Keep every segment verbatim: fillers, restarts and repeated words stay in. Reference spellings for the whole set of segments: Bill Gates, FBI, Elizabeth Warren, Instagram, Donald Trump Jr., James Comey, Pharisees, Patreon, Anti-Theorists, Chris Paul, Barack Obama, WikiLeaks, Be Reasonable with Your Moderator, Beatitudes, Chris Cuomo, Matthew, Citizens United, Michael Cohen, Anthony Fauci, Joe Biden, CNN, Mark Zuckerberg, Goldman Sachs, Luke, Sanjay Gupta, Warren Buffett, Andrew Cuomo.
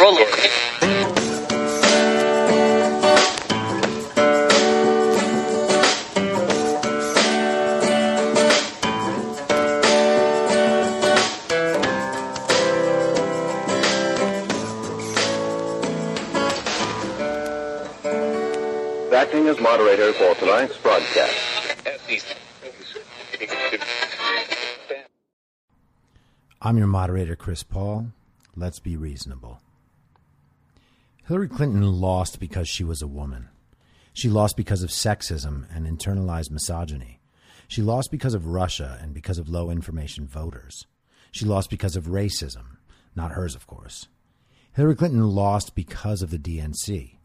Roller. Acting as moderator for tonight's broadcast. I'm your moderator, Chris Paul. Let's be reasonable. Hillary Clinton lost because she was a woman. She lost because of sexism and internalized misogyny. She lost because of Russia and because of low information voters. She lost because of racism, not hers, of course. Hillary Clinton lost because of the D N C.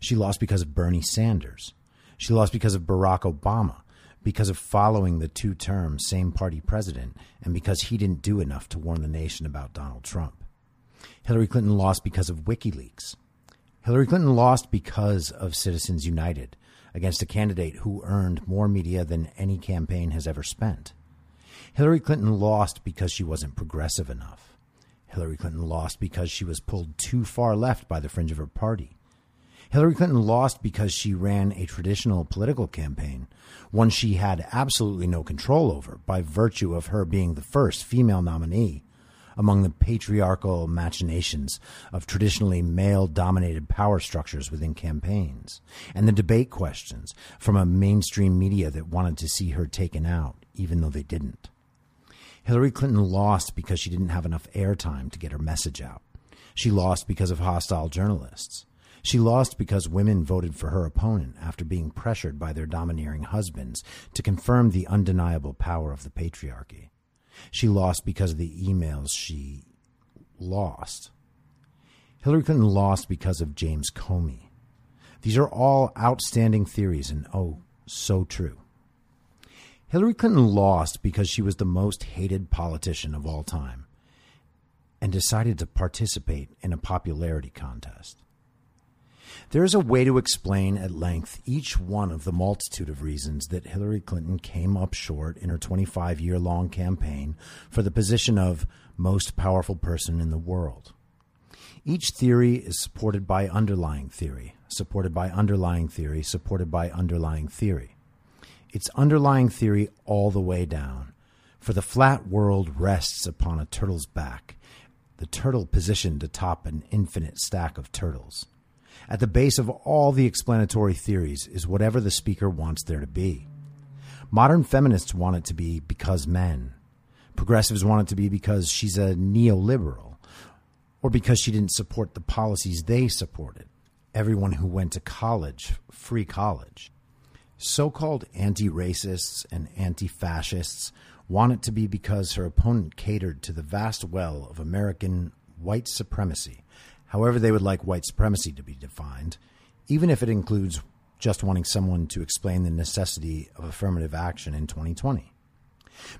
She lost because of Bernie Sanders. She lost because of Barack Obama, because of following the two-term same-party president, and because he didn't do enough to warn the nation about Donald Trump. Hillary Clinton lost because of WikiLeaks. Hillary Clinton lost because of Citizens United, against a candidate who earned more media than any campaign has ever spent. Hillary Clinton lost because she wasn't progressive enough. Hillary Clinton lost because she was pulled too far left by the fringe of her party. Hillary Clinton lost because she ran a traditional political campaign, one she had absolutely no control over by virtue of her being the first female nominee among the patriarchal machinations of traditionally male-dominated power structures within campaigns, and the debate questions from a mainstream media that wanted to see her taken out, even though they didn't. Hillary Clinton lost because she didn't have enough airtime to get her message out. She lost because of hostile journalists. She lost because women voted for her opponent after being pressured by their domineering husbands to confirm the undeniable power of the patriarchy. She lost because of the emails she lost. Hillary Clinton lost because of James Comey. These are all outstanding theories and oh, so true. Hillary Clinton lost because she was the most hated politician of all time and decided to participate in a popularity contest. There is a way to explain at length each one of the multitude of reasons that Hillary Clinton came up short in her twenty-five-year-long campaign for the position of most powerful person in the world. Each theory is supported by underlying theory, supported by underlying theory, supported by underlying theory. It's underlying theory all the way down, for the flat world rests upon a turtle's back, the turtle positioned atop an infinite stack of turtles. At the base of all the explanatory theories is whatever the speaker wants there to be. Modern feminists want it to be because men. Progressives want it to be because she's a neoliberal or because she didn't support the policies they supported. Everyone who went to college, free college. So-called anti-racists and anti-fascists want it to be because her opponent catered to the vast well of American white supremacy. However they would like white supremacy to be defined, even if it includes just wanting someone to explain the necessity of affirmative action in twenty twenty.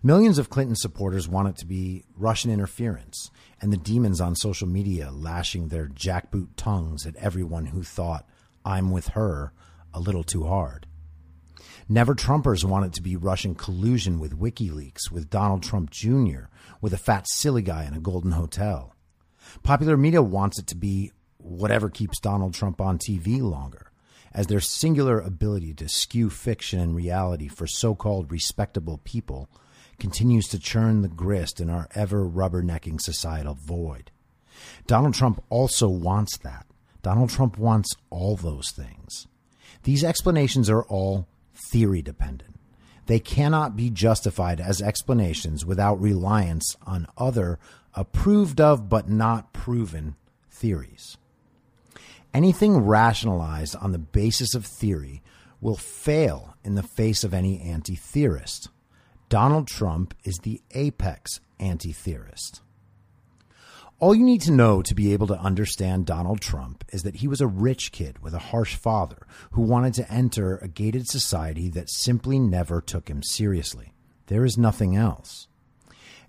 Millions of Clinton supporters want it to be Russian interference and the demons on social media lashing their jackboot tongues at everyone who thought, "I'm with her," a little too hard. Never Trumpers want it to be Russian collusion with WikiLeaks, with Donald Trump Junior, with a fat silly guy in a golden hotel. Popular media wants it to be whatever keeps Donald Trump on T V longer, as their singular ability to skew fiction and reality for so-called respectable people continues to churn the grist in our ever rubbernecking societal void. Donald Trump also wants that. Donald Trump wants all those things. These explanations are all theory-dependent. They cannot be justified as explanations without reliance on other approved of but not proven theories. Anything rationalized on the basis of theory will fail in the face of any anti-theorist. Donald Trump is the apex anti-theorist. All you need to know to be able to understand Donald Trump is that he was a rich kid with a harsh father who wanted to enter a gated society that simply never took him seriously. There is nothing else.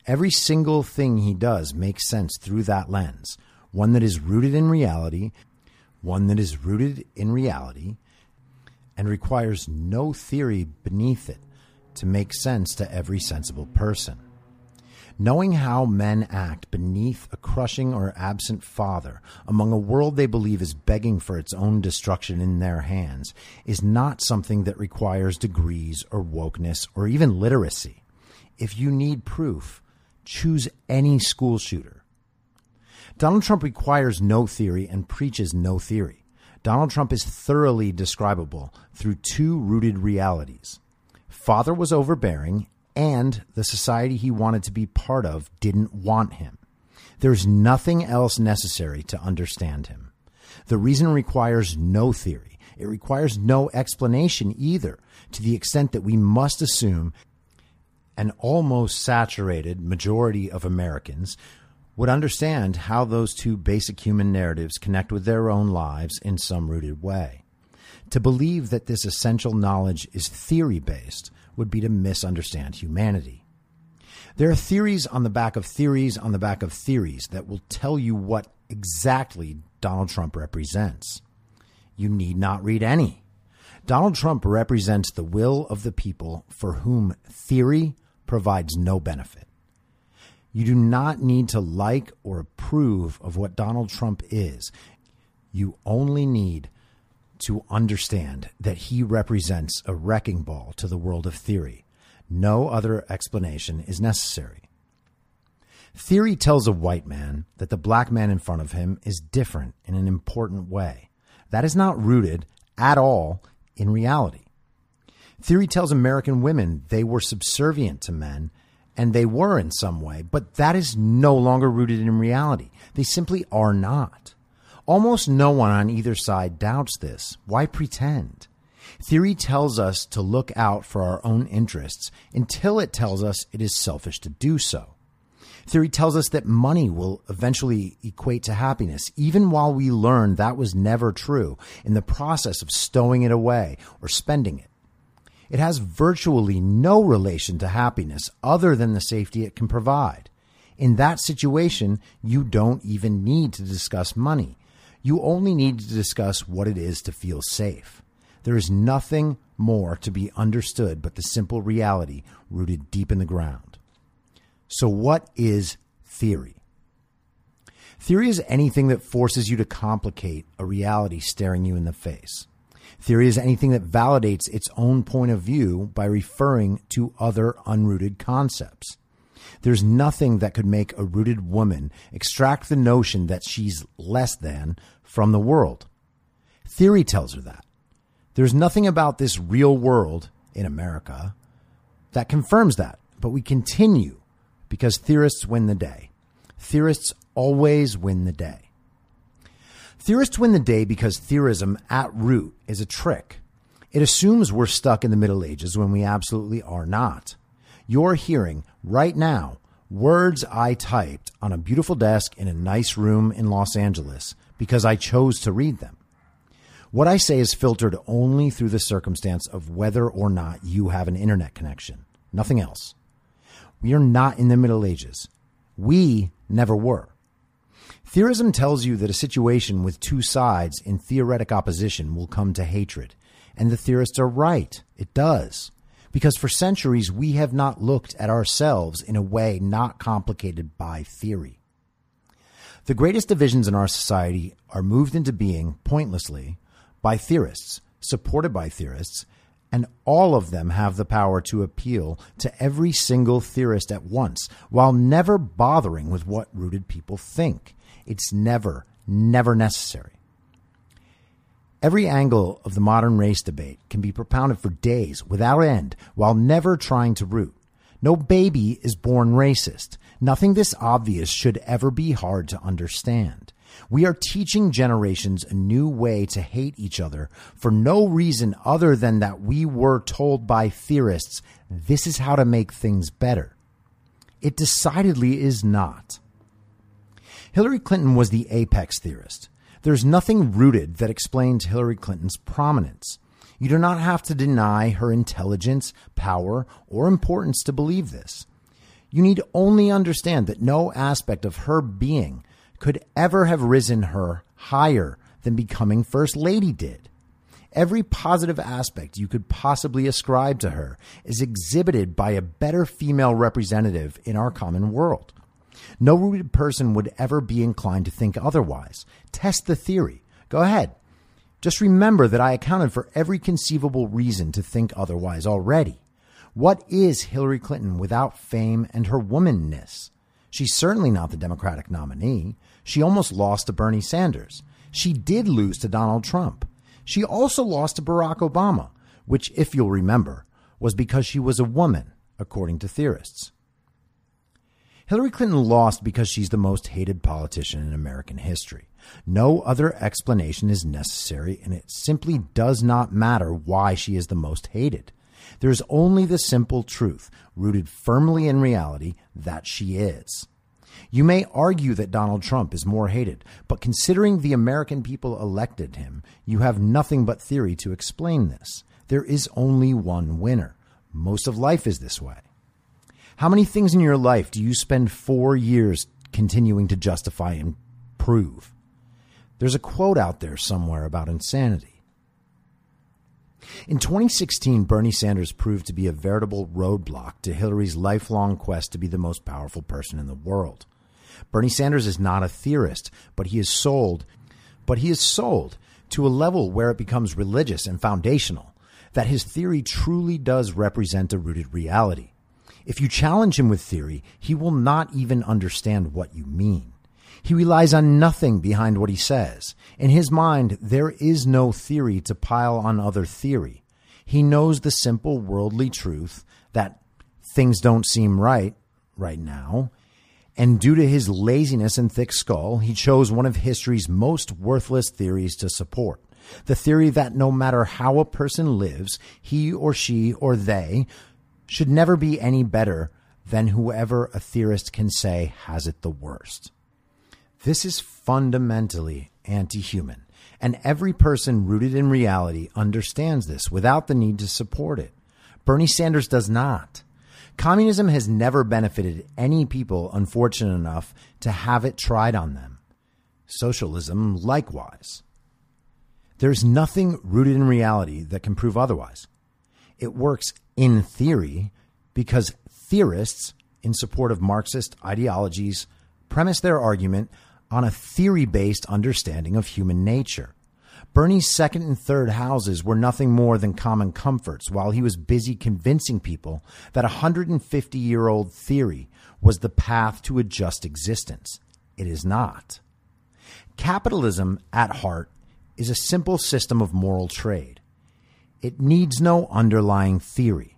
Every single thing he does makes sense through that lens, one that is rooted in reality, one that is rooted in reality, and requires no theory beneath it to make sense to every sensible person. Knowing how men act beneath a crushing or absent father, among a world they believe is begging for its own destruction in their hands, is not something that requires degrees or wokeness or even literacy. If you need proof, choose any school shooter. Donald Trump requires no theory and preaches no theory. Donald Trump is thoroughly describable through two rooted realities. Father was overbearing, and the society he wanted to be part of didn't want him. There's nothing else necessary to understand him. The reason requires no theory. It requires no explanation either, to the extent that we must assume an almost saturated majority of Americans would understand how those two basic human narratives connect with their own lives in some rooted way. To believe that this essential knowledge is theory-based would be to misunderstand humanity. There are theories on the back of theories on the back of theories that will tell you what exactly Donald Trump represents. You need not read any. Donald Trump represents the will of the people for whom theory provides no benefit. You do not need to like or approve of what Donald Trump is. You only need to understand that he represents a wrecking ball to the world of theory. No other explanation is necessary. Theory tells a white man that the black man in front of him is different in an important way. That is not rooted at all in reality. Theory tells American women they were subservient to men, and they were in some way, but that is no longer rooted in reality. They simply are not. Almost no one on either side doubts this. Why pretend? Theory tells us to look out for our own interests until it tells us it is selfish to do so. Theory tells us that money will eventually equate to happiness, even while we learn that was never true in the process of stowing it away or spending it. It has virtually no relation to happiness other than the safety it can provide. In that situation, you don't even need to discuss money. You only need to discuss what it is to feel safe. There is nothing more to be understood but the simple reality rooted deep in the ground. So what is theory? Theory is anything that forces you to complicate a reality staring you in the face. Theory is anything that validates its own point of view by referring to other unrooted concepts. There's nothing that could make a rooted woman extract the notion that she's less than from the world. Theory tells her that. There's nothing about this real world in America that confirms that, but we continue because theorists win the day. Theorists always win the day. Theorists win the day because theorism at root is a trick. It assumes we're stuck in the Middle Ages when we absolutely are not. You're hearing right now words I typed on a beautiful desk in a nice room in Los Angeles because I chose to read them. What I say is filtered only through the circumstance of whether or not you have an internet connection. Nothing else. We are not in the Middle Ages. We never were. Theorism tells you that a situation with two sides in theoretic opposition will come to hatred. And the theorists are right. It does. Because for centuries, we have not looked at ourselves in a way not complicated by theory. The greatest divisions in our society are moved into being pointlessly by theorists, supported by theorists, and all of them have the power to appeal to every single theorist at once, while never bothering with what rooted people think. It's never, never necessary. Every angle of the modern race debate can be propounded for days without end while never trying to root. No baby is born racist. Nothing this obvious should ever be hard to understand. We are teaching generations a new way to hate each other for no reason other than that we were told by theorists this is how to make things better. It decidedly is not. Hillary Clinton was the apex theorist. There's nothing rooted that explains Hillary Clinton's prominence. You do not have to deny her intelligence, power, or importance to believe this. You need only understand that no aspect of her being could ever have risen her higher than becoming First Lady did. Every positive aspect you could possibly ascribe to her is exhibited by a better female representative in our common world. No rooted person would ever be inclined to think otherwise. Test the theory. Go ahead. Just remember that I accounted for every conceivable reason to think otherwise already. What is Hillary Clinton without fame and her womanness? She's certainly not the Democratic nominee. She almost lost to Bernie Sanders. She did lose to Donald Trump. She also lost to Barack Obama, which, if you'll remember, was because she was a woman, according to theorists. Hillary Clinton lost because she's the most hated politician in American history. No other explanation is necessary, and it simply does not matter why she is the most hated. There's only the simple truth, rooted firmly in reality, that she is. You may argue that Donald Trump is more hated, but considering the American people elected him, you have nothing but theory to explain this. There is only one winner. Most of life is this way. How many things in your life do you spend four years continuing to justify and prove? There's a quote out there somewhere about insanity. In twenty sixteen, Bernie Sanders proved to be a veritable roadblock to Hillary's lifelong quest to be the most powerful person in the world. Bernie Sanders is not a theorist, but he is sold, but he is sold to a level where it becomes religious and foundational, that his theory truly does represent a rooted reality. If you challenge him with theory, he will not even understand what you mean. He relies on nothing behind what he says. In his mind, there is no theory to pile on other theory. He knows the simple worldly truth that things don't seem right right now. And due to his laziness and thick skull, he chose one of history's most worthless theories to support. The theory that no matter how a person lives, he or she or they should never be any better than whoever a theorist can say has it the worst. This is fundamentally anti-human, and every person rooted in reality understands this without the need to support it. Bernie Sanders does not. Communism has never benefited any people unfortunate enough to have it tried on them. Socialism, likewise. There's nothing rooted in reality that can prove otherwise. It works in theory because theorists, in support of Marxist ideologies, premise their argument on a theory-based understanding of human nature. Bernie's second and third houses were nothing more than common comforts while he was busy convincing people that a one hundred fifty-year-old theory was the path to a just existence. It is not. Capitalism, at heart, is a simple system of moral trade. It needs no underlying theory.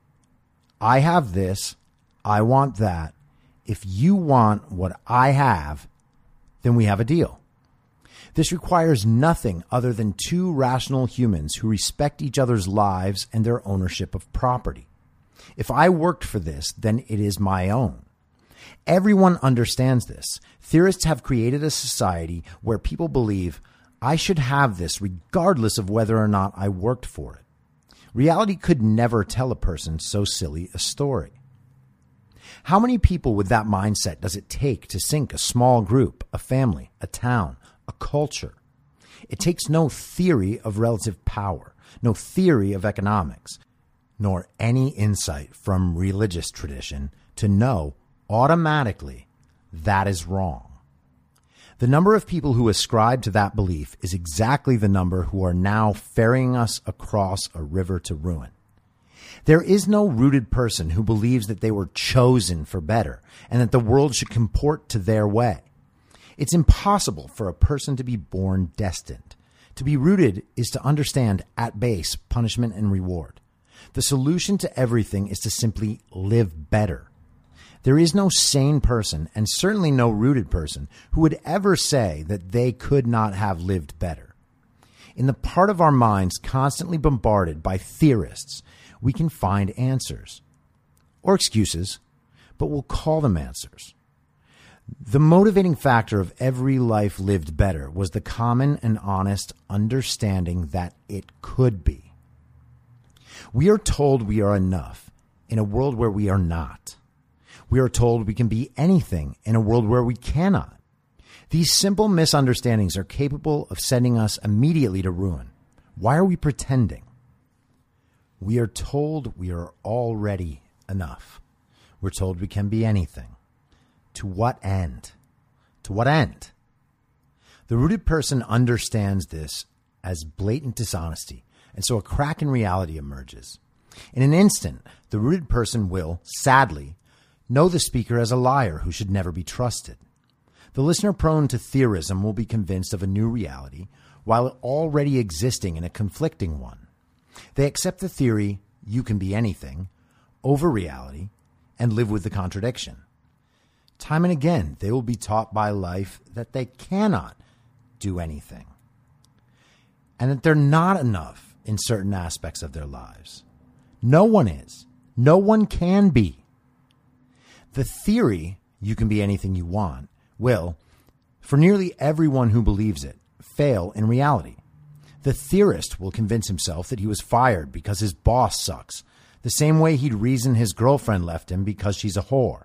I have this. I want that. If you want what I have, then we have a deal. This requires nothing other than two rational humans who respect each other's lives and their ownership of property. If I worked for this, then it is my own. Everyone understands this. Theorists have created a society where people believe I should have this regardless of whether or not I worked for it. Reality could never tell a person so silly a story. How many people with that mindset does it take to sink a small group, a family, a town, a culture? It takes no theory of relative power, no theory of economics, nor any insight from religious tradition to know automatically that is wrong. The number of people who ascribe to that belief is exactly the number who are now ferrying us across a river to ruin. There is no rooted person who believes that they were chosen for better and that the world should comport to their way. It's impossible for a person to be born destined. To be rooted is to understand at base punishment and reward. The solution to everything is to simply live better. There is no sane person, and certainly no rooted person, who would ever say that they could not have lived better. In the part of our minds constantly bombarded by theorists, we can find answers or excuses, but we'll call them answers. The motivating factor of every life lived better was the common and honest understanding that it could be. We are told we are enough in a world where we are not. We are told we can be anything in a world where we cannot. These simple misunderstandings are capable of sending us immediately to ruin. Why are we pretending? We are told we are already enough. We're told we can be anything. To what end? To what end? The rooted person understands this as blatant dishonesty, and so a crack in reality emerges. In an instant, the rooted person will, sadly, know the speaker as a liar who should never be trusted. The listener prone to theorism will be convinced of a new reality while already existing in a conflicting one. They accept the theory, you can be anything, over reality, and live with the contradiction. Time and again, they will be taught by life that they cannot do anything and that they're not enough in certain aspects of their lives. No one is. No one can be. The theory, you can be anything you want, will, for nearly everyone who believes it, fail in reality. The theorist will convince himself that he was fired because his boss sucks, the same way he'd reason his girlfriend left him because she's a whore.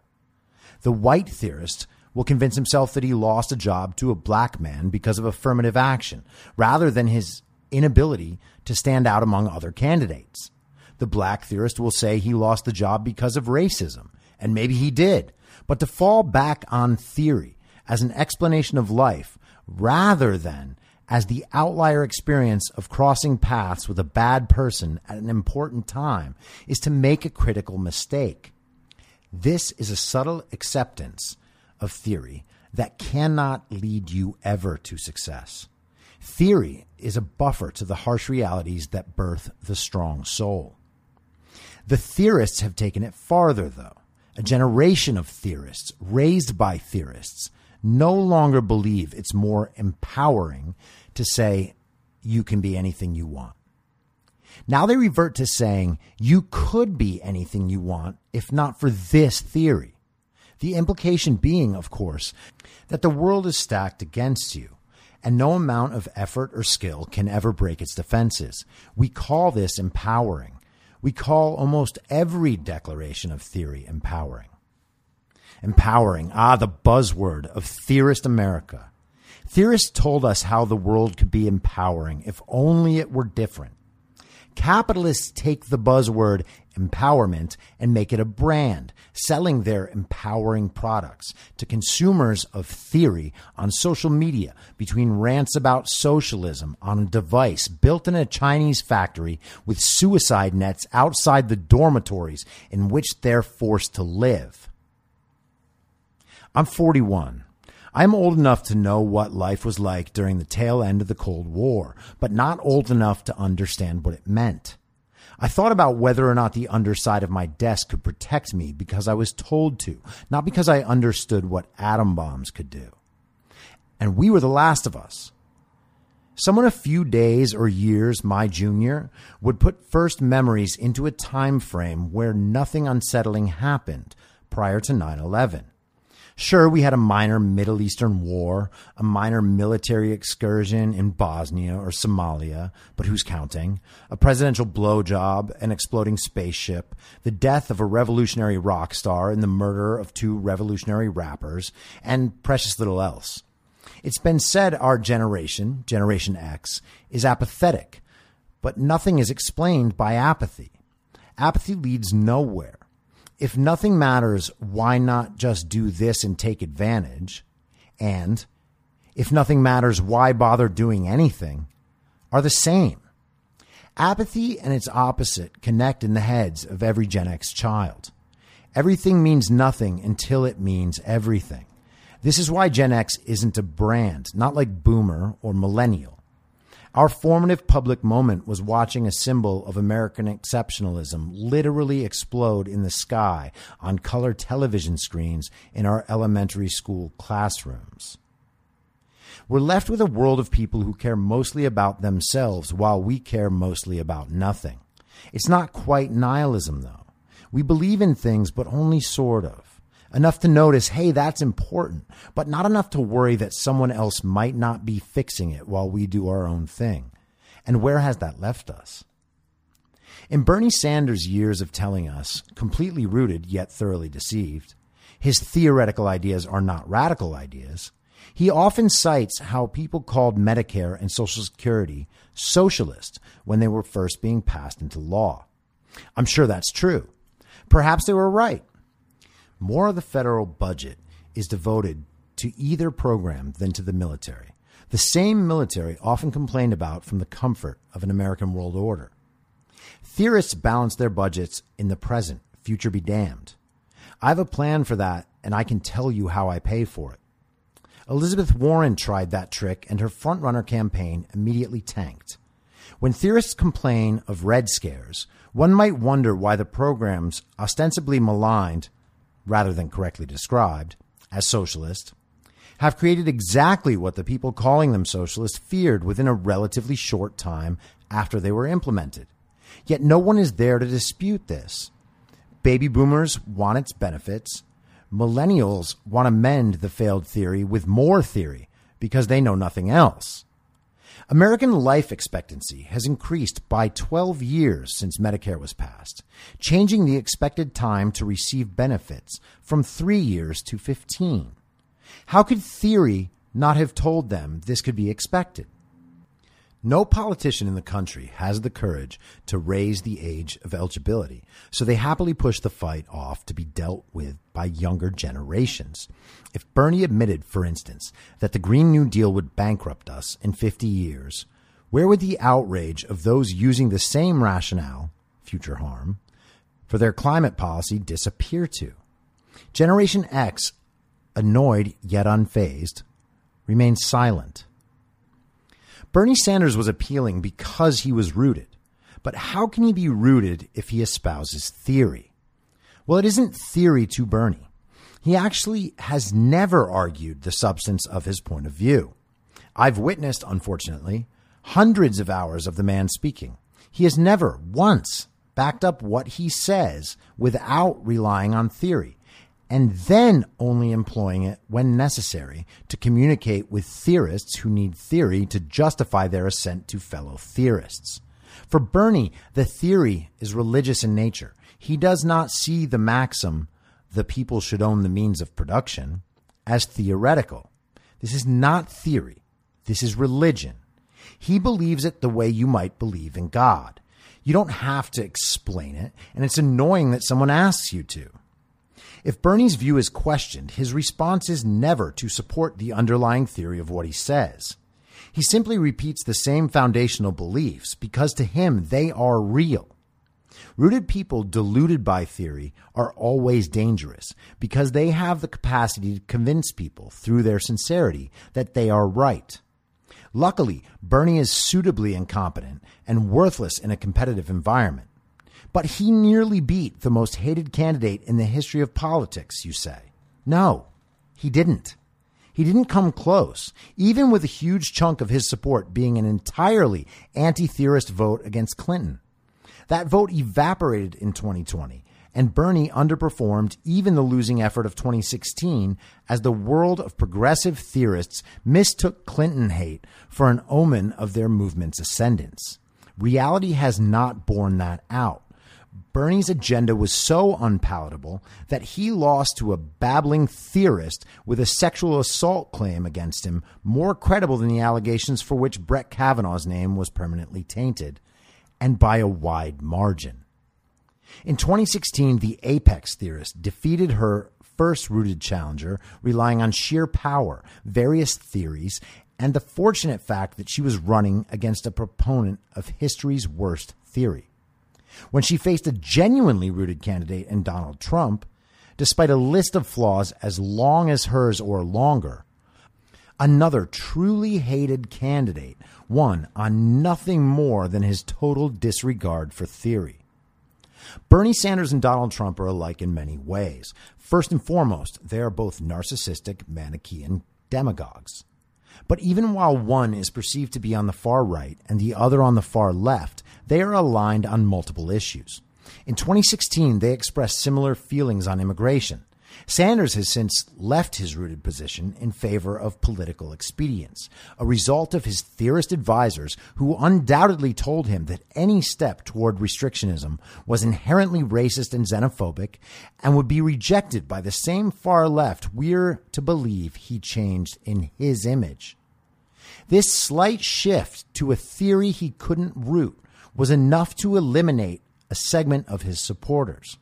The white theorist will convince himself that he lost a job to a black man because of affirmative action, rather than his inability to stand out among other candidates. The black theorist will say he lost the job because of racism, and maybe he did. But to fall back on theory as an explanation of life, rather than as the outlier experience of crossing paths with a bad person at an important time, is to make a critical mistake. This is a subtle acceptance of theory that cannot lead you ever to success. Theory is a buffer to the harsh realities that birth the strong soul. The theorists have taken it farther, though. A generation of theorists, raised by theorists, no longer believe it's more empowering to say you can be anything you want. Now they revert to saying you could be anything you want if not for this theory. The implication being, of course, that the world is stacked against you and no amount of effort or skill can ever break its defenses. We call this empowering. We call almost every declaration of theory empowering. Empowering, ah, the buzzword of theorist America. Theorists told us how the world could be empowering if only it were different. Capitalists take the buzzword empowerment and make it a brand, selling their empowering products to consumers of theory on social media, between rants about socialism on a device built in a Chinese factory with suicide nets outside the dormitories in which they're forced to live. I'm forty-one. I'm old enough to know what life was like during the tail end of the Cold War, but not old enough to understand what it meant. I thought about whether or not the underside of my desk could protect me because I was told to, not because I understood what atom bombs could do. And we were the last of us. Someone a few days or years my junior would put first memories into a time frame where nothing unsettling happened prior to nine eleven. Sure, we had a minor Middle Eastern war, a minor military excursion in Bosnia or Somalia, but who's counting? A presidential blowjob, an exploding spaceship, the death of a revolutionary rock star and the murder of two revolutionary rappers, and precious little else. It's been said our generation, Generation X, is apathetic, but nothing is explained by apathy. Apathy leads nowhere. If nothing matters, why not just do this and take advantage? And if nothing matters, why bother doing anything? Are the same. Apathy and its opposite connect in the heads of every Gen X child. Everything means nothing until it means everything. This is why Gen X isn't a brand, not like Boomer or Millennial. Our formative public moment was watching a symbol of American exceptionalism literally explode in the sky on color television screens in our elementary school classrooms. We're left with a world of people who care mostly about themselves while we care mostly about nothing. It's not quite nihilism, though. We believe in things, but only sort of. Enough to notice, hey, that's important, but not enough to worry that someone else might not be fixing it while we do our own thing. And where has that left us? In Bernie Sanders' years of telling us, completely rooted yet thoroughly deceived, his theoretical ideas are not radical ideas, He often cites how people called Medicare and Social Security socialist when they were first being passed into law. I'm sure that's true. Perhaps they were right. More of the federal budget is devoted to either program than to the military. The same military often complained about from the comfort of an American world order. Theorists balance their budgets in the present, future be damned. I have a plan for that, and I can tell you how I pay for it. Elizabeth Warren tried that trick, and her frontrunner campaign immediately tanked. When theorists complain of red scares, one might wonder why the programs ostensibly maligned, rather than correctly described, as socialist, have created exactly what the people calling them socialist feared within a relatively short time after they were implemented. Yet no one is there to dispute this. Baby boomers want its benefits. Millennials want to mend the failed theory with more theory because they know nothing else. American life expectancy has increased by twelve years since Medicare was passed, changing the expected time to receive benefits from three years to fifteen. How could theory not have told them this could be expected? No politician in the country has the courage to raise the age of eligibility, so they happily push the fight off to be dealt with by younger generations. If Bernie admitted, for instance, that the Green New Deal would bankrupt us in fifty years, where would the outrage of those using the same rationale, future harm, for their climate policy disappear to? Generation X, annoyed yet unfazed, remains silent. Bernie Sanders was appealing because he was rooted, but how can he be rooted if he espouses theory? Well, it isn't theory to Bernie. He actually has never argued the substance of his point of view. I've witnessed, unfortunately, hundreds of hours of the man speaking. He has never once backed up what he says without relying on theory, and then only employing it when necessary to communicate with theorists who need theory to justify their assent to fellow theorists. For Bernie, the theory is religious in nature. He does not see the maxim, the people should own the means of production, as theoretical. This is not theory. This is religion. He believes it the way you might believe in God. You don't have to explain it, and it's annoying that someone asks you to. If Bernie's view is questioned, his response is never to support the underlying theory of what he says. He simply repeats the same foundational beliefs because to him they are real. Rooted people deluded by theory are always dangerous because they have the capacity to convince people through their sincerity that they are right. Luckily, Bernie is suitably incompetent and worthless in a competitive environment. But he nearly beat the most hated candidate in the history of politics, you say. No, he didn't. He didn't come close, even with a huge chunk of his support being an entirely anti-theorist vote against Clinton. That vote evaporated in twenty twenty, and Bernie underperformed even the losing effort of twenty sixteen as the world of progressive theorists mistook Clinton hate for an omen of their movement's ascendance. Reality has not borne that out. Bernie's agenda was so unpalatable that he lost to a babbling theorist with a sexual assault claim against him, more credible than the allegations for which Brett Kavanaugh's name was permanently tainted, and by a wide margin. In twenty sixteen, the apex theorist defeated her first rooted challenger, relying on sheer power, various theories, and the fortunate fact that she was running against a proponent of history's worst theory. When she faced a genuinely rooted candidate in Donald Trump, despite a list of flaws as long as hers or longer, another truly hated candidate won on nothing more than his total disregard for theory. Bernie Sanders and Donald Trump are alike in many ways. First and foremost, they are both narcissistic, manichean demagogues. But even while one is perceived to be on the far right and the other on the far left, they are aligned on multiple issues. In twenty sixteen, they expressed similar feelings on immigration. Sanders has since left his rooted position in favor of political expedience, a result of his theorist advisors who undoubtedly told him that any step toward restrictionism was inherently racist and xenophobic and would be rejected by the same far left we're to believe he changed in his image. This slight shift to a theory he couldn't root was enough to eliminate a segment of his supporters.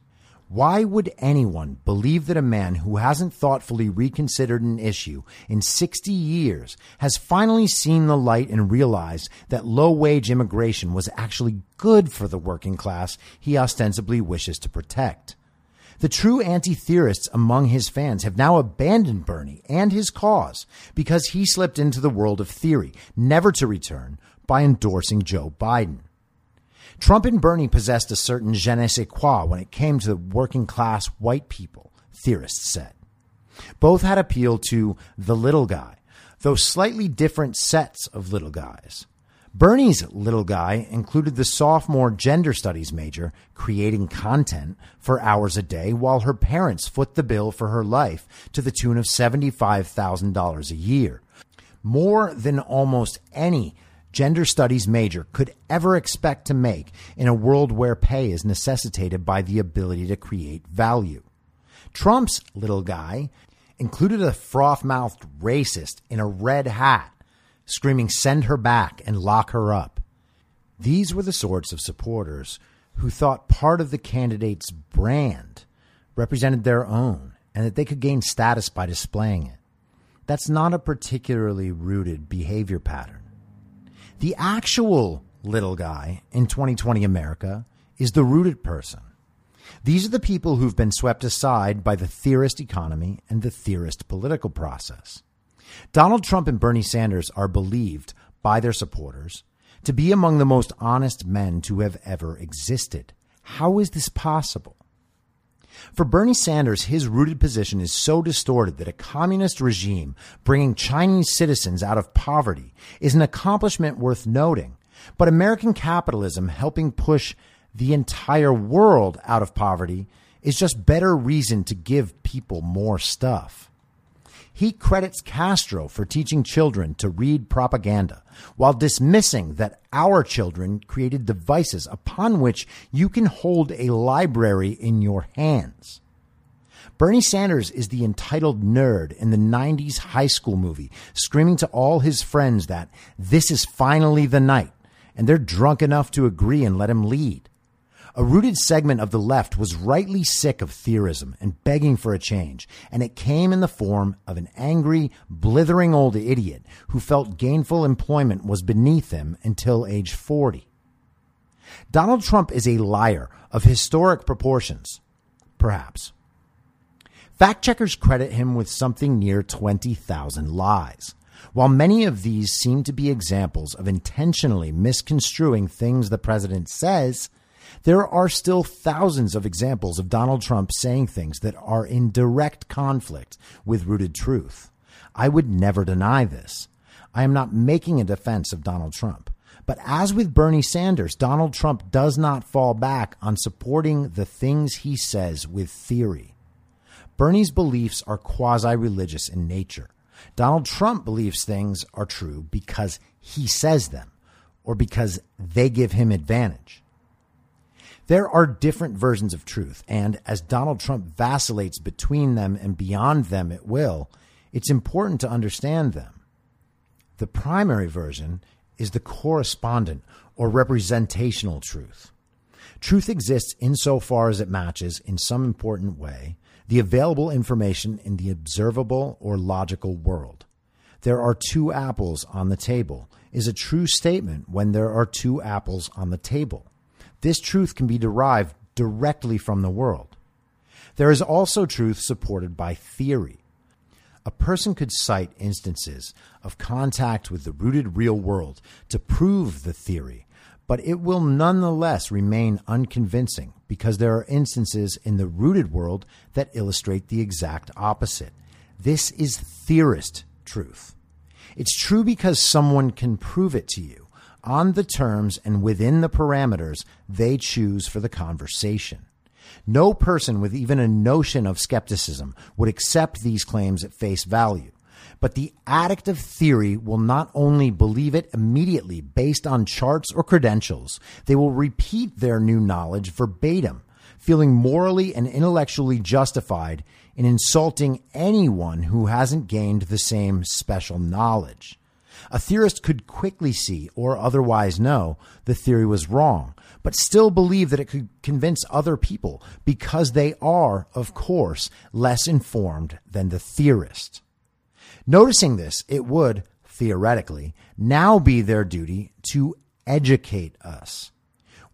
Why would anyone believe that a man who hasn't thoughtfully reconsidered an issue in sixty years has finally seen the light and realized that low-wage immigration was actually good for the working class he ostensibly wishes to protect? The true anti-theorists among his fans have now abandoned Bernie and his cause because he slipped into the world of theory, never to return, by endorsing Joe Biden. Trump and Bernie possessed a certain je ne sais quoi when it came to the working class white people, theorists said. Both had appeal to the little guy, though slightly different sets of little guys. Bernie's little guy included the sophomore gender studies major creating content for hours a day while her parents foot the bill for her life to the tune of seventy-five thousand dollars a year, more than almost any gender studies major could ever expect to make in a world where pay is necessitated by the ability to create value. Trump's little guy included a froth-mouthed racist in a red hat, screaming, "Send her back and lock her up." These were the sorts of supporters who thought part of the candidate's brand represented their own and that they could gain status by displaying it. That's not a particularly rooted behavior pattern. The actual little guy in twenty twenty America is the rooted person. These are the people who've been swept aside by the theorist economy and the theorist political process. Donald Trump and Bernie Sanders are believed by their supporters to be among the most honest men to have ever existed. How is this possible? For Bernie Sanders, his rooted position is so distorted that a communist regime bringing Chinese citizens out of poverty is an accomplishment worth noting. But American capitalism helping push the entire world out of poverty is just better reason to give people more stuff. He credits Castro for teaching children to read propaganda while dismissing that our children created devices upon which you can hold a library in your hands. Bernie Sanders is the entitled nerd in the nineties high school movie, screaming to all his friends that this is finally the night, and they're drunk enough to agree and let him lead. A rooted segment of the left was rightly sick of theorism and begging for a change, and it came in the form of an angry, blithering old idiot who felt gainful employment was beneath him until age forty. Donald Trump is a liar of historic proportions, perhaps. Fact-checkers credit him with something near twenty thousand lies. While many of these seem to be examples of intentionally misconstruing things the president says, there are still thousands of examples of Donald Trump saying things that are in direct conflict with rooted truth. I would never deny this. I am not making a defense of Donald Trump. But as with Bernie Sanders, Donald Trump does not fall back on supporting the things he says with theory. Bernie's beliefs are quasi-religious in nature. Donald Trump believes things are true because he says them or because they give him advantage. There are different versions of truth, and as Donald Trump vacillates between them and beyond them at will, it's important to understand them. The primary version is the correspondent or representational truth. Truth exists insofar as it matches, in some important way, the available information in the observable or logical world. There are two apples on the table is a true statement when there are two apples on the table. This truth can be derived directly from the world. There is also truth supported by theory. A person could cite instances of contact with the rooted real world to prove the theory, but it will nonetheless remain unconvincing because there are instances in the rooted world that illustrate the exact opposite. This is theorist truth. It's true because someone can prove it to you, on the terms and within the parameters they choose for the conversation. No person with even a notion of skepticism would accept these claims at face value. But the addict of theory will not only believe it immediately based on charts or credentials, they will repeat their new knowledge verbatim, feeling morally and intellectually justified in insulting anyone who hasn't gained the same special knowledge. A theorist could quickly see or otherwise know the theory was wrong, but still believe that it could convince other people because they are, of course, less informed than the theorist. Noticing this, it would, theoretically, now be their duty to educate us.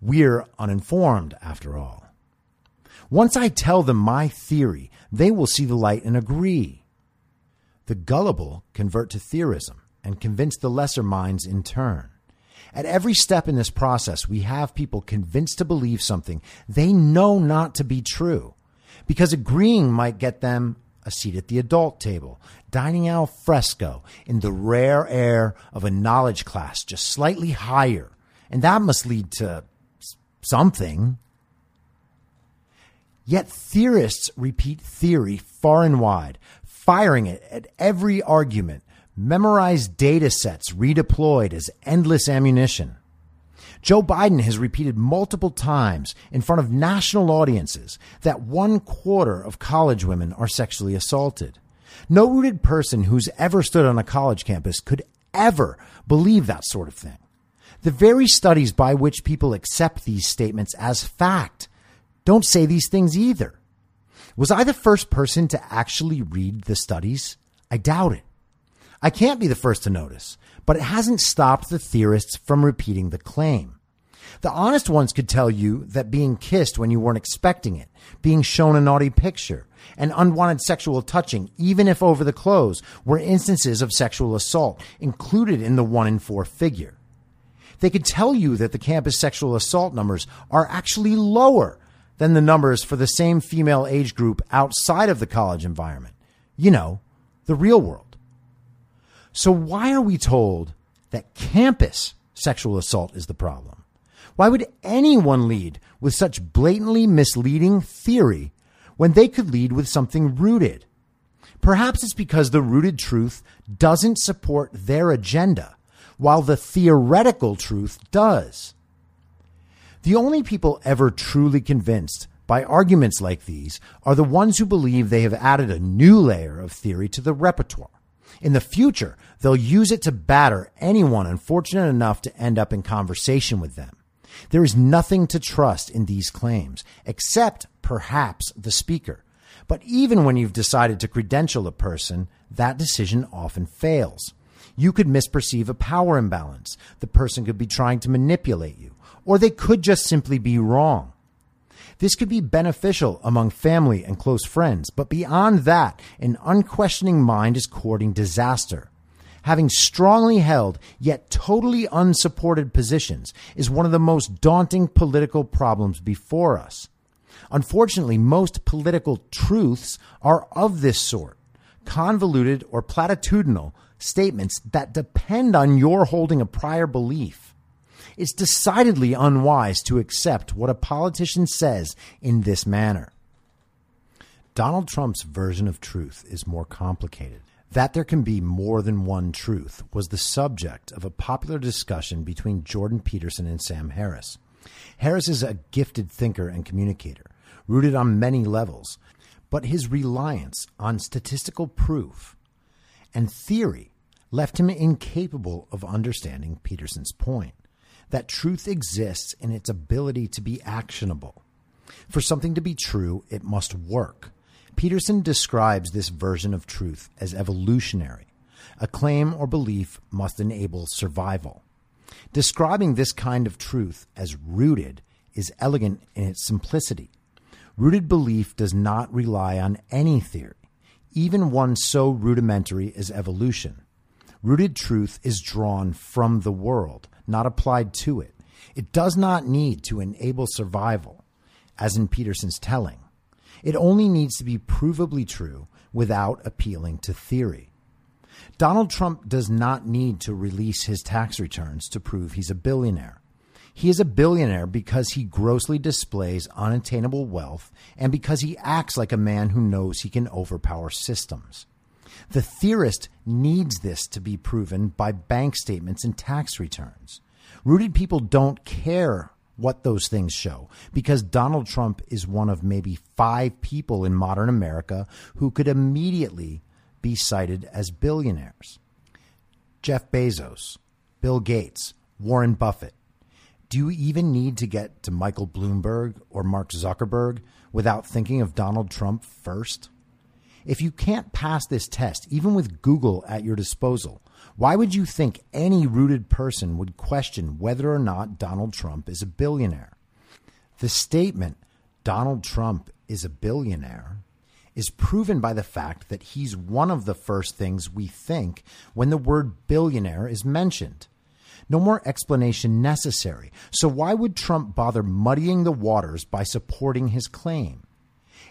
We're uninformed, after all. Once I tell them my theory, they will see the light and agree. The gullible convert to theorism and convince the lesser minds in turn. At every step in this process, we have people convinced to believe something they know not to be true, because agreeing might get them a seat at the adult table, dining al fresco in the rare air of a knowledge class just slightly higher, and that must lead to something. Yet theorists repeat theory far and wide, firing it at every argument, memorized data sets redeployed as endless ammunition. Joe Biden has repeated multiple times in front of national audiences that one quarter of college women are sexually assaulted. No rooted person who's ever stood on a college campus could ever believe that sort of thing. The very studies by which people accept these statements as fact don't say these things either. Was I the first person to actually read the studies? I doubt it. I can't be the first to notice, but it hasn't stopped the theorists from repeating the claim. The honest ones could tell you that being kissed when you weren't expecting it, being shown a naughty picture, and unwanted sexual touching, even if over the clothes, were instances of sexual assault included in the one in four figure. They could tell you that the campus sexual assault numbers are actually lower than the numbers for the same female age group outside of the college environment. You know, the real world. So why are we told that campus sexual assault is the problem? Why would anyone lead with such blatantly misleading theory when they could lead with something rooted? Perhaps it's because the rooted truth doesn't support their agenda, while the theoretical truth does. The only people ever truly convinced by arguments like these are the ones who believe they have added a new layer of theory to the repertoire. In the future, they'll use it to batter anyone unfortunate enough to end up in conversation with them. There is nothing to trust in these claims, except perhaps the speaker. But even when you've decided to credential a person, that decision often fails. You could misperceive a power imbalance. The person could be trying to manipulate you, or they could just simply be wrong. This could be beneficial among family and close friends, but beyond that, an unquestioning mind is courting disaster. Having strongly held yet totally unsupported positions is one of the most daunting political problems before us. Unfortunately, most political truths are of this sort, convoluted or platitudinal statements that depend on your holding a prior belief. It's decidedly unwise to accept what a politician says in this manner. Donald Trump's version of truth is more complicated. That there can be more than one truth was the subject of a popular discussion between Jordan Peterson and Sam Harris. Harris is a gifted thinker and communicator, rooted on many levels, but his reliance on statistical proof and theory left him incapable of understanding Peterson's point, that truth exists in its ability to be actionable. For something to be true, it must work. Peterson describes this version of truth as evolutionary. A claim or belief must enable survival. Describing this kind of truth as rooted is elegant in its simplicity. Rooted belief does not rely on any theory, even one so rudimentary as evolution. Rooted truth is drawn from the world, not applied to it. It does not need to enable survival, as in Peterson's telling. It only needs to be provably true without appealing to theory. Donald Trump does not need to release his tax returns to prove he's a billionaire. He is a billionaire because he grossly displays unattainable wealth and because he acts like a man who knows he can overpower systems. The theorist needs this to be proven by bank statements and tax returns. Rooted people don't care what those things show because Donald Trump is one of maybe five people in modern America who could immediately be cited as billionaires. Jeff Bezos, Bill Gates, Warren Buffett. Do you even need to get to Michael Bloomberg or Mark Zuckerberg without thinking of Donald Trump first? If you can't pass this test, even with Google at your disposal, why would you think any rooted person would question whether or not Donald Trump is a billionaire? The statement, Donald Trump is a billionaire, is proven by the fact that he's one of the first things we think when the word billionaire is mentioned. No more explanation necessary. So why would Trump bother muddying the waters by supporting his claim?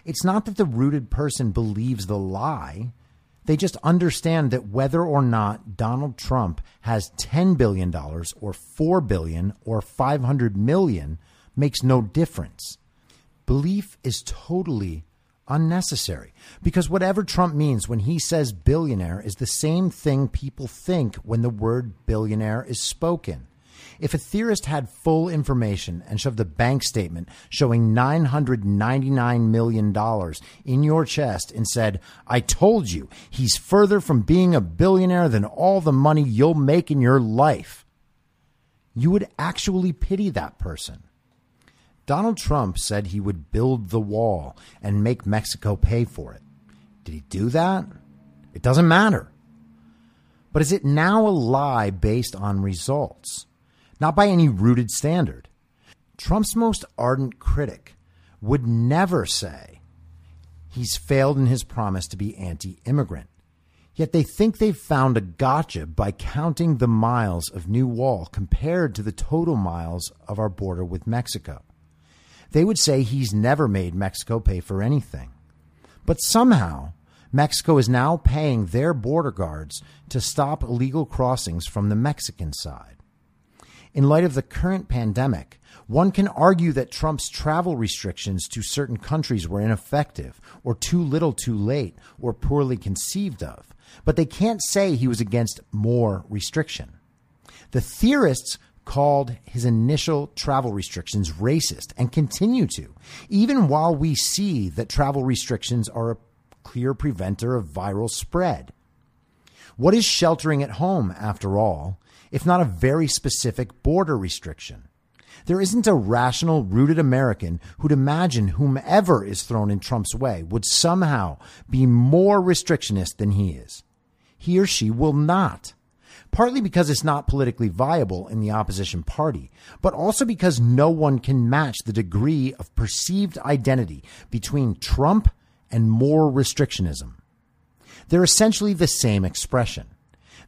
It's not that the rooted person believes the lie. They just understand that whether or not Donald Trump has ten billion dollars or four billion dollars or five hundred million dollars makes no difference. Belief is totally unnecessary because whatever Trump means when he says billionaire is the same thing people think when the word billionaire is spoken. If a theorist had full information and shoved a bank statement showing nine hundred ninety-nine million dollars in your chest and said, I told you, he's further from being a billionaire than all the money you'll make in your life, you would actually pity that person. Donald Trump said he would build the wall and make Mexico pay for it. Did he do that? It doesn't matter. But is it now a lie based on results? Not by any rooted standard. Trump's most ardent critic would never say he's failed in his promise to be anti-immigrant. Yet they think they've found a gotcha by counting the miles of new wall compared to the total miles of our border with Mexico. They would say he's never made Mexico pay for anything. But somehow, Mexico is now paying their border guards to stop illegal crossings from the Mexican side. In light of the current pandemic, one can argue that Trump's travel restrictions to certain countries were ineffective or too little too late or poorly conceived of, but they can't say he was against more restriction. The theorists called his initial travel restrictions racist and continue to, even while we see that travel restrictions are a clear preventer of viral spread. What is sheltering at home, after all, if not a very specific border restriction? There isn't a rational, rooted American who'd imagine whomever is thrown in Trump's way would somehow be more restrictionist than he is. He or she will not, partly because it's not politically viable in the opposition party, but also because no one can match the degree of perceived identity between Trump and more restrictionism. They're essentially the same expression.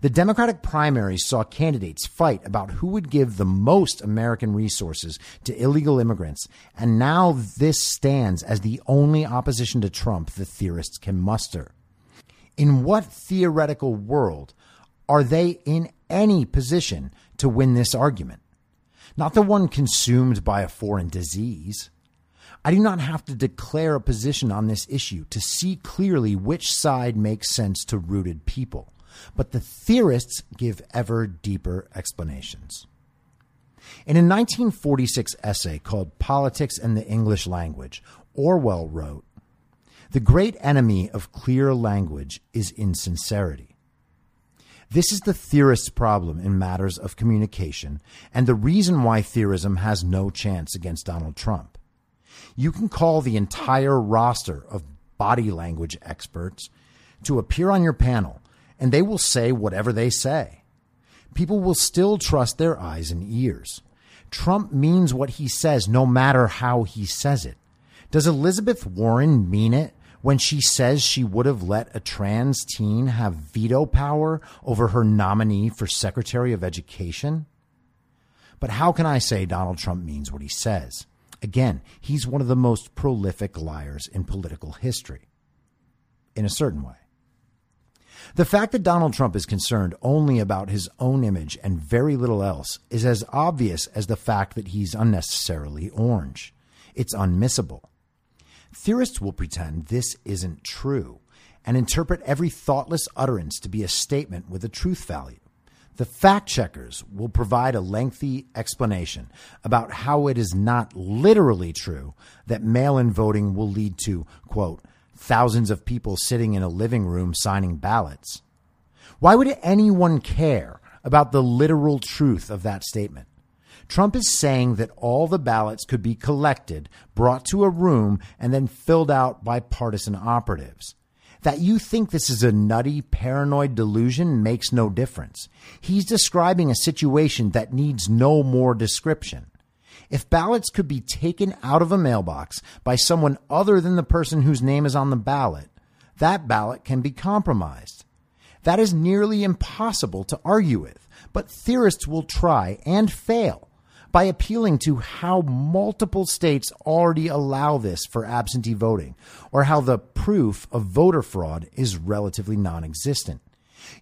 The Democratic primaries saw candidates fight about who would give the most American resources to illegal immigrants, and now this stands as the only opposition to Trump the theorists can muster. In what theoretical world are they in any position to win this argument? Not the one consumed by a foreign disease. I do not have to declare a position on this issue to see clearly which side makes sense to rooted people. But the theorists give ever deeper explanations. In a nineteen forty-six essay called Politics and the English Language, Orwell wrote, "The great enemy of clear language is insincerity." This is the theorist's problem in matters of communication and the reason why theorism has no chance against Donald Trump. You can call the entire roster of body language experts to appear on your panel, and they will say whatever they say. People will still trust their eyes and ears. Trump means what he says, no matter how he says it. Does Elizabeth Warren mean it when she says she would have let a trans teen have veto power over her nominee for Secretary of Education? But how can I say Donald Trump means what he says? Again, he's one of the most prolific liars in political history, in a certain way. The fact that Donald Trump is concerned only about his own image and very little else is as obvious as the fact that he's unnecessarily orange. It's unmissable. Theorists will pretend this isn't true and interpret every thoughtless utterance to be a statement with a truth value. The fact checkers will provide a lengthy explanation about how it is not literally true that mail-in voting will lead to, quote, thousands of people sitting in a living room signing ballots. Why would anyone care about the literal truth of that statement? Trump is saying that all the ballots could be collected, brought to a room, and then filled out by partisan operatives. That you think this is a nutty, paranoid delusion makes no difference. He's describing a situation that needs no more description. If ballots could be taken out of a mailbox by someone other than the person whose name is on the ballot, that ballot can be compromised. That is nearly impossible to argue with, but theorists will try and fail by appealing to how multiple states already allow this for absentee voting, or how the proof of voter fraud is relatively non-existent.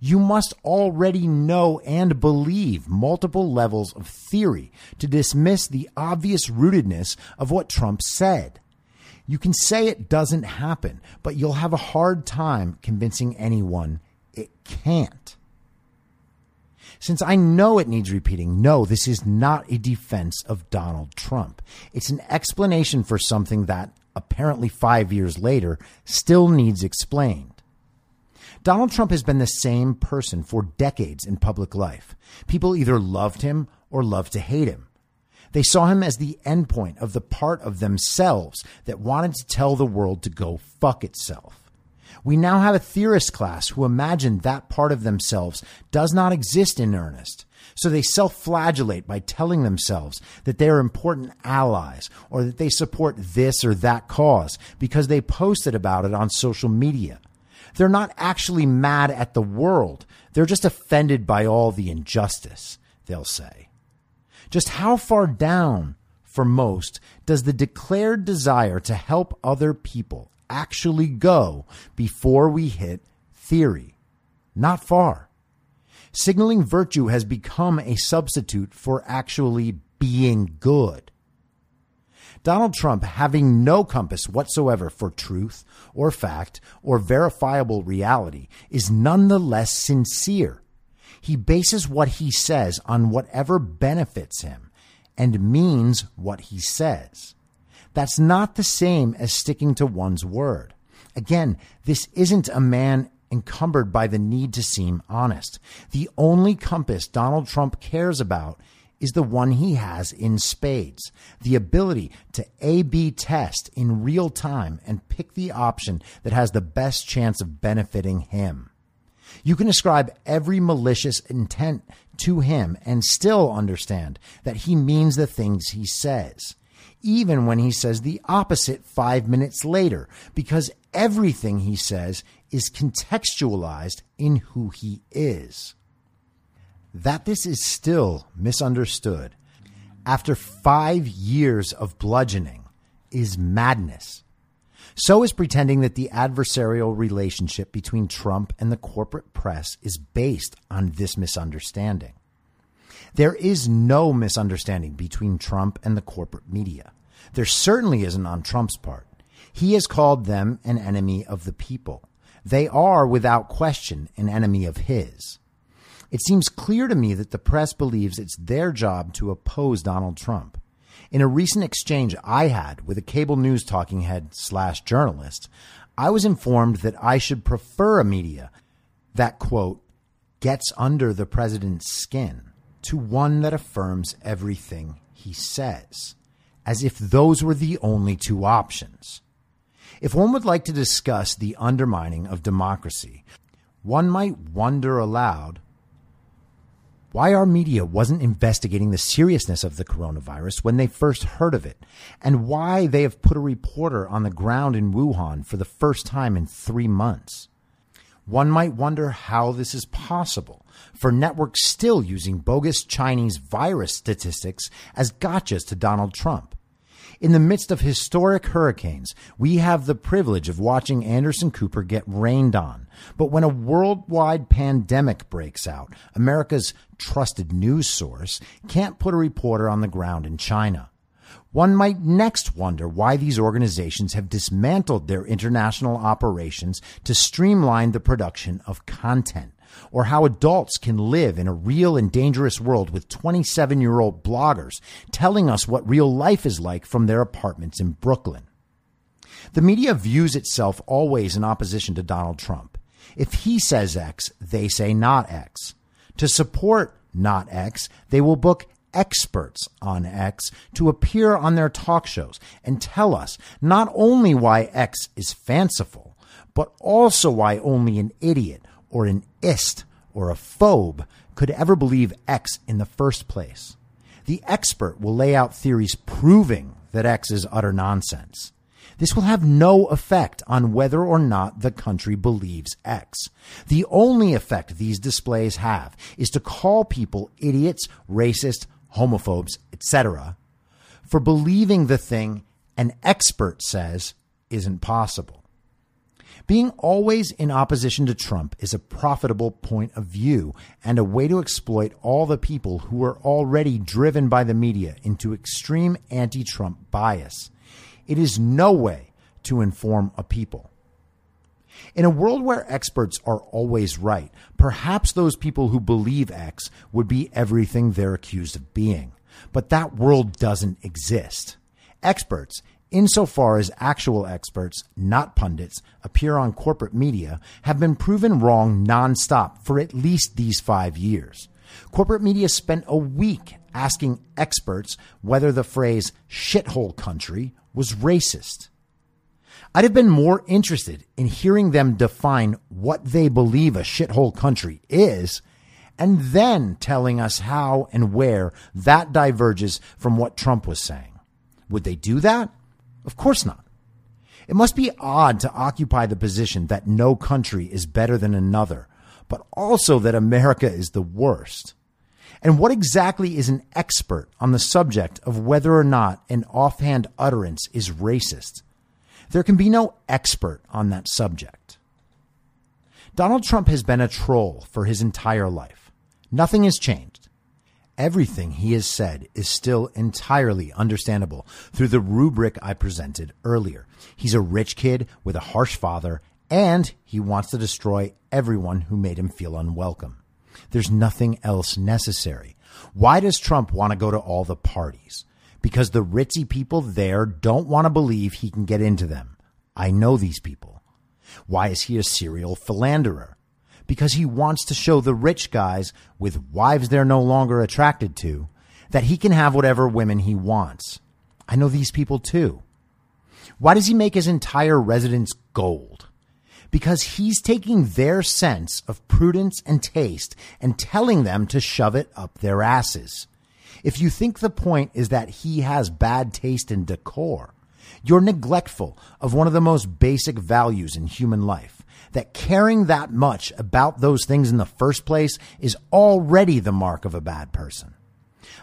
You must already know and believe multiple levels of theory to dismiss the obvious rootedness of what Trump said. You can say it doesn't happen, but you'll have a hard time convincing anyone it can't. Since I know it needs repeating, no, this is not a defense of Donald Trump. It's an explanation for something that, apparently five years later, still needs explained. Donald Trump has been the same person for decades in public life. People either loved him or loved to hate him. They saw him as the endpoint of the part of themselves that wanted to tell the world to go fuck itself. We now have a theorist class who imagine that part of themselves does not exist in earnest. So they self-flagellate by telling themselves that they're important allies or that they support this or that cause because they posted about it on social media. They're not actually mad at the world. They're just offended by all the injustice, they'll say. Just how far down, for most, does the declared desire to help other people actually go before we hit theory? Not far. Signaling virtue has become a substitute for actually being good. Donald Trump, having no compass whatsoever for truth or fact or verifiable reality, is nonetheless sincere. He bases what he says on whatever benefits him and means what he says. That's not the same as sticking to one's word. Again, this isn't a man encumbered by the need to seem honest. The only compass Donald Trump cares about is the one he has in spades, the ability to A B test in real time and pick the option that has the best chance of benefiting him. You can ascribe every malicious intent to him and still understand that he means the things he says, even when he says the opposite five minutes later, because everything he says is contextualized in who he is. That this is still misunderstood after five years of bludgeoning is madness. So is pretending that the adversarial relationship between Trump and the corporate press is based on this misunderstanding. There is no misunderstanding between Trump and the corporate media. There certainly isn't on Trump's part. He has called them an enemy of the people. They are, without question, an enemy of his. It seems clear to me that the press believes it's their job to oppose Donald Trump. In a recent exchange I had with a cable news talking head slash journalist, I was informed that I should prefer a media that, quote, gets under the president's skin to one that affirms everything he says, as if those were the only two options. If one would like to discuss the undermining of democracy, one might wonder aloud why our media wasn't investigating the seriousness of the coronavirus when they first heard of it, and why they have put a reporter on the ground in Wuhan for the first time in three months. One might wonder how this is possible for networks still using bogus Chinese virus statistics as gotchas to Donald Trump. In the midst of historic hurricanes, we have the privilege of watching Anderson Cooper get rained on. But when a worldwide pandemic breaks out, America's trusted news source can't put a reporter on the ground in China. One might next wonder why these organizations have dismantled their international operations to streamline the production of content, or how adults can live in a real and dangerous world with twenty-seven-year-old bloggers telling us what real life is like from their apartments in Brooklyn. The media views itself always in opposition to Donald Trump. If he says X, they say not X. To support not X, they will book experts on X to appear on their talk shows and tell us not only why X is fanciful, but also why only an idiot or an ist or a phobe could ever believe X in the first place. The expert will lay out theories proving that X is utter nonsense. This will have no effect on whether or not the country believes X. The only effect these displays have is to call people idiots, racists, homophobes, et cetera, for believing the thing an expert says isn't possible. Being always in opposition to Trump is a profitable point of view and a way to exploit all the people who are already driven by the media into extreme anti-Trump bias. It is no way to inform a people. In a world where experts are always right, perhaps those people who believe X would be everything they're accused of being. But that world doesn't exist. Experts, insofar as actual experts, not pundits, appear on corporate media, have been proven wrong nonstop for at least these five years. Corporate media spent a week asking experts whether the phrase shithole country was racist. I'd have been more interested in hearing them define what they believe a shithole country is, and then telling us how and where that diverges from what Trump was saying. Would they do that? Of course not. It must be odd to occupy the position that no country is better than another, but also that America is the worst. And what exactly is an expert on the subject of whether or not an offhand utterance is racist? There can be no expert on that subject. Donald Trump has been a troll for his entire life. Nothing has changed. Everything he has said is still entirely understandable through the rubric I presented earlier. He's a rich kid with a harsh father, and he wants to destroy everyone who made him feel unwelcome. There's nothing else necessary. Why does Trump want to go to all the parties? Because the ritzy people there don't want to believe he can get into them. I know these people. Why is he a serial philanderer? Because he wants to show the rich guys with wives they're no longer attracted to that he can have whatever women he wants. I know these people too. Why does he make his entire residence gold? Because he's taking their sense of prudence and taste and telling them to shove it up their asses. If you think the point is that he has bad taste in decor, you're neglectful of one of the most basic values in human life, that caring that much about those things in the first place is already the mark of a bad person.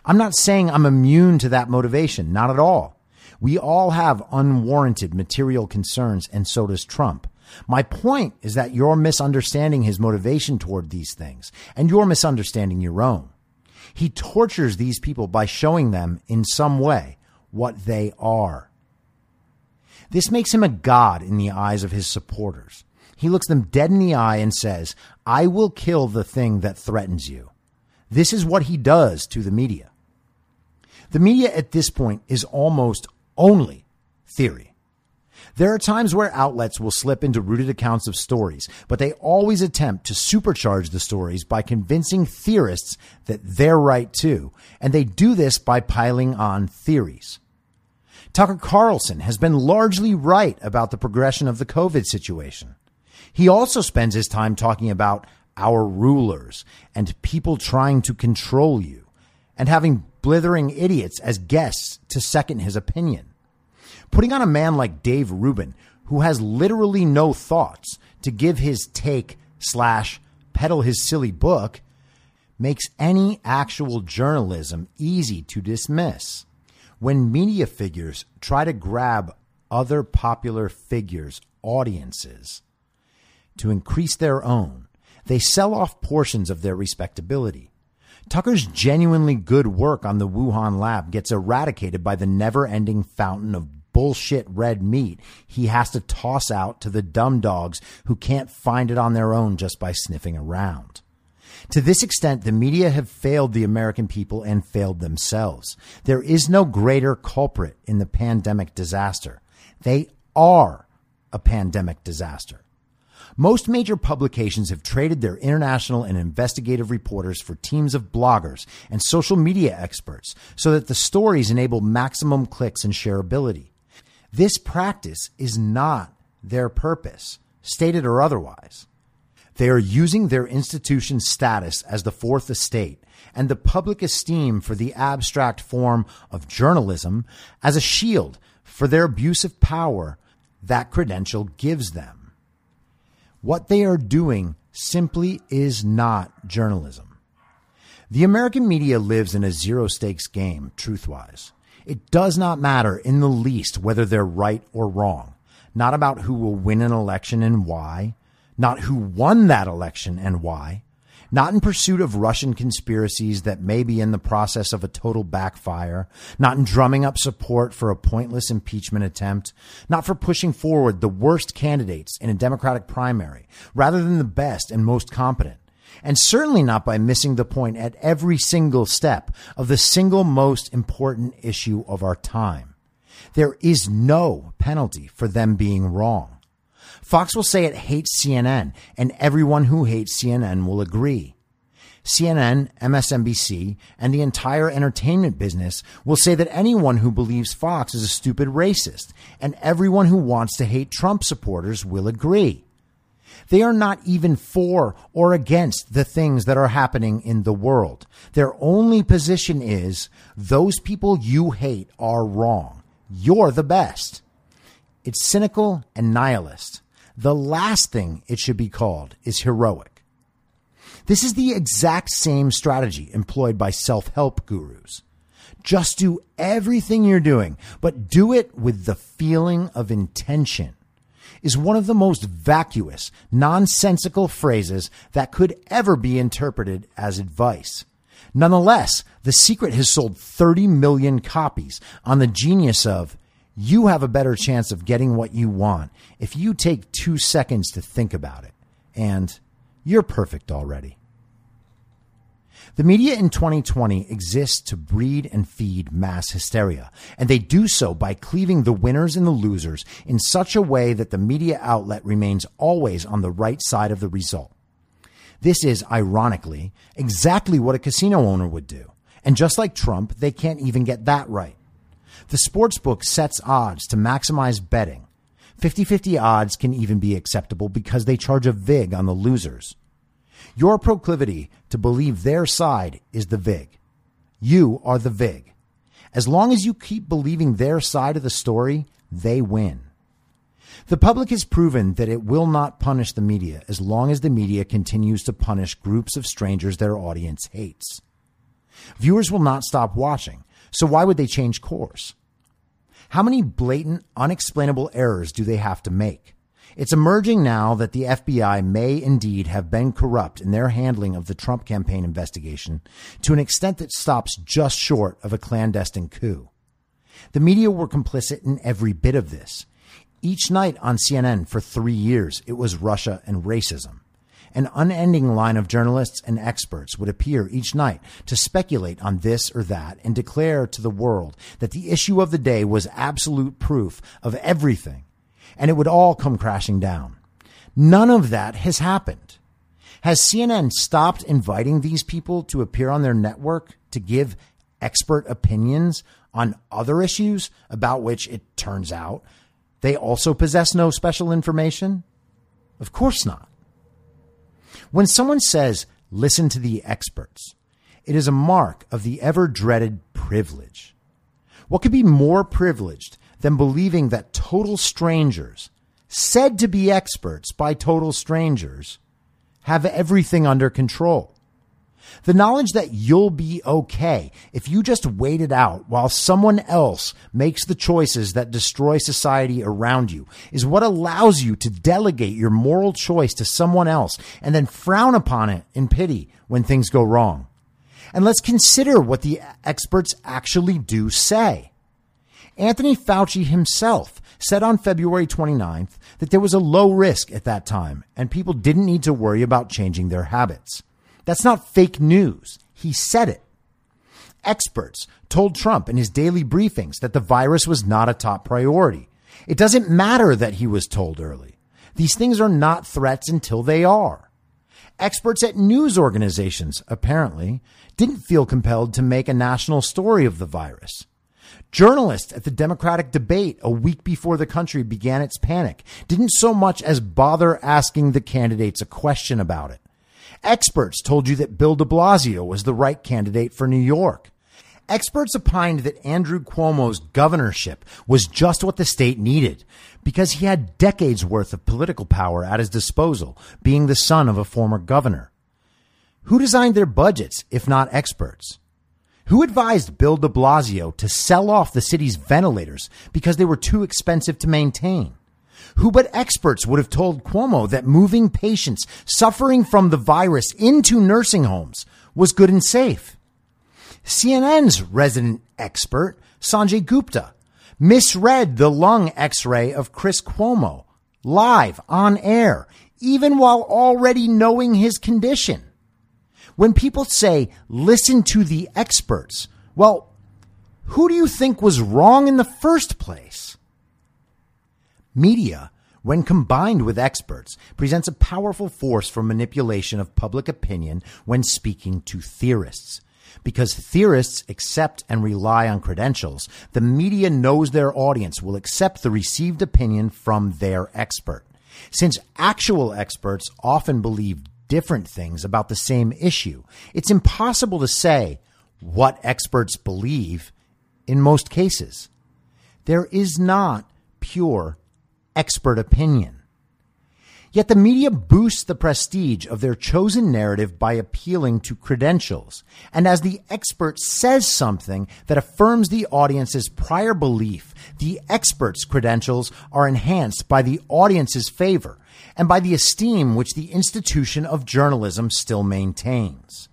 I'm not saying I'm immune to that motivation, not at all. We all have unwarranted material concerns, and so does Trump. My point is that you're misunderstanding his motivation toward these things, and you're misunderstanding your own. He tortures these people by showing them in some way what they are. This makes him a god in the eyes of his supporters. He looks them dead in the eye and says, I will kill the thing that threatens you. This is what he does to the media. The media at this point is almost only theory. There are times where outlets will slip into rooted accounts of stories, but they always attempt to supercharge the stories by convincing theorists that they're right too, and they do this by piling on theories. Tucker Carlson has been largely right about the progression of the COVID situation. He also spends his time talking about our rulers and people trying to control you and having blithering idiots as guests to second his opinion. Putting on a man like Dave Rubin, who has literally no thoughts, to give his take slash peddle his silly book makes any actual journalism easy to dismiss. when media figures try to grab other popular figures' audiences to increase their own, they sell off portions of their respectability. Tucker's genuinely good work on the Wuhan lab gets eradicated by the never-ending fountain of bullshit red meat he has to toss out to the dumb dogs who can't find it on their own just by sniffing around. To this extent, the media have failed the American people and failed themselves. There is no greater culprit in the pandemic disaster. They are a pandemic disaster. Most major publications have traded their international and investigative reporters for teams of bloggers and social media experts so that the stories enable maximum clicks and shareability. This practice is not their purpose, stated or otherwise. They are using their institution's status as the fourth estate and the public esteem for the abstract form of journalism as a shield for their abuse of power that credential gives them. What they are doing simply is not journalism. The American media lives in a zero-stakes game, truth-wise. It does not matter in the least whether they're right or wrong, not about who will win an election and why, not who won that election and why, not in pursuit of Russian conspiracies that may be in the process of a total backfire, not in drumming up support for a pointless impeachment attempt, not for pushing forward the worst candidates in a Democratic primary rather than the best and most competent, and certainly not by missing the point at every single step of the single most important issue of our time. There is no penalty for them being wrong. Fox will say it hates C N N, and everyone who hates C N N will agree. C N N, M S N B C, and the entire entertainment business will say that anyone who believes Fox is a stupid racist, and everyone who wants to hate Trump supporters will agree. They are not even for or against the things that are happening in the world. Their only position is those people you hate are wrong. You're the best. It's cynical and nihilist. The last thing it should be called is heroic. This is the exact same strategy employed by self-help gurus. Just do everything you're doing, but do it with the feeling of intention, is one of the most vacuous, nonsensical phrases that could ever be interpreted as advice. Nonetheless, The Secret has sold thirty million copies on the genius of, "You have a better chance of getting what you want if you take two seconds to think about it," and "You're perfect already." The media in twenty twenty exists to breed and feed mass hysteria, and they do so by cleaving the winners and the losers in such a way that the media outlet remains always on the right side of the result. This is, ironically, exactly what a casino owner would do. And just like Trump, they can't even get that right. The sportsbook sets odds to maximize betting. fifty-fifty odds can even be acceptable because they charge a vig on the losers. Your proclivity to believe their side is the vig. You are the vig. As long as you keep believing their side of the story, they win. The public has proven that it will not punish the media as long as the media continues to punish groups of strangers their audience hates. Viewers will not stop watching. So why would they change course? How many blatant, unexplainable errors do they have to make? It's emerging now that the F B I may indeed have been corrupt in their handling of the Trump campaign investigation to an extent that stops just short of a clandestine coup. The media were complicit in every bit of this. Each night on C N N for three years, it was Russia and racism. An unending line of journalists and experts would appear each night to speculate on this or that and declare to the world that the issue of the day was absolute proof of everything, and it would all come crashing down. None of that has happened. Has C N N stopped inviting these people to appear on their network to give expert opinions on other issues about which, it turns out, they also possess no special information? Of course not. When someone says, "Listen to the experts," it is a mark of the ever-dreaded privilege. What could be more privileged than believing that total strangers, said to be experts by total strangers, have everything under control? The knowledge that you'll be okay if you just wait it out while someone else makes the choices that destroy society around you is what allows you to delegate your moral choice to someone else and then frown upon it in pity when things go wrong. And let's consider what the experts actually do say. Anthony Fauci himself said on February twenty-ninth that there was a low risk at that time and people didn't need to worry about changing their habits. That's not fake news. He said it. Experts told Trump in his daily briefings that the virus was not a top priority. It doesn't matter that he was told early. These things are not threats until they are. Experts at news organizations, apparently, didn't feel compelled to make a national story of the virus. Journalists at the Democratic debate a week before the country began its panic didn't so much as bother asking the candidates a question about it. Experts told you that Bill de Blasio was the right candidate for New York. Experts opined that Andrew Cuomo's governorship was just what the state needed because he had decades worth of political power at his disposal, being the son of a former governor. Who designed their budgets, if not experts? Who advised Bill de Blasio to sell off the city's ventilators because they were too expensive to maintain? Who but experts would have told Cuomo that moving patients suffering from the virus into nursing homes was good and safe? C N N's resident expert, Sanjay Gupta, misread the lung x-ray of Chris Cuomo live on air, even while already knowing his condition. When people say, listen to the experts, well, who do you think was wrong in the first place? Media, when combined with experts, presents a powerful force for manipulation of public opinion when speaking to theorists. Because theorists accept and rely on credentials, the media knows their audience will accept the received opinion from their expert. Since actual experts often believe different things about the same issue, it's impossible to say what experts believe in most cases. There is not pure expert opinion. Yet the media boosts the prestige of their chosen narrative by appealing to credentials. And as the expert says something that affirms the audience's prior belief, the expert's credentials are enhanced by the audience's favor and by the esteem which the institution of journalism still maintains.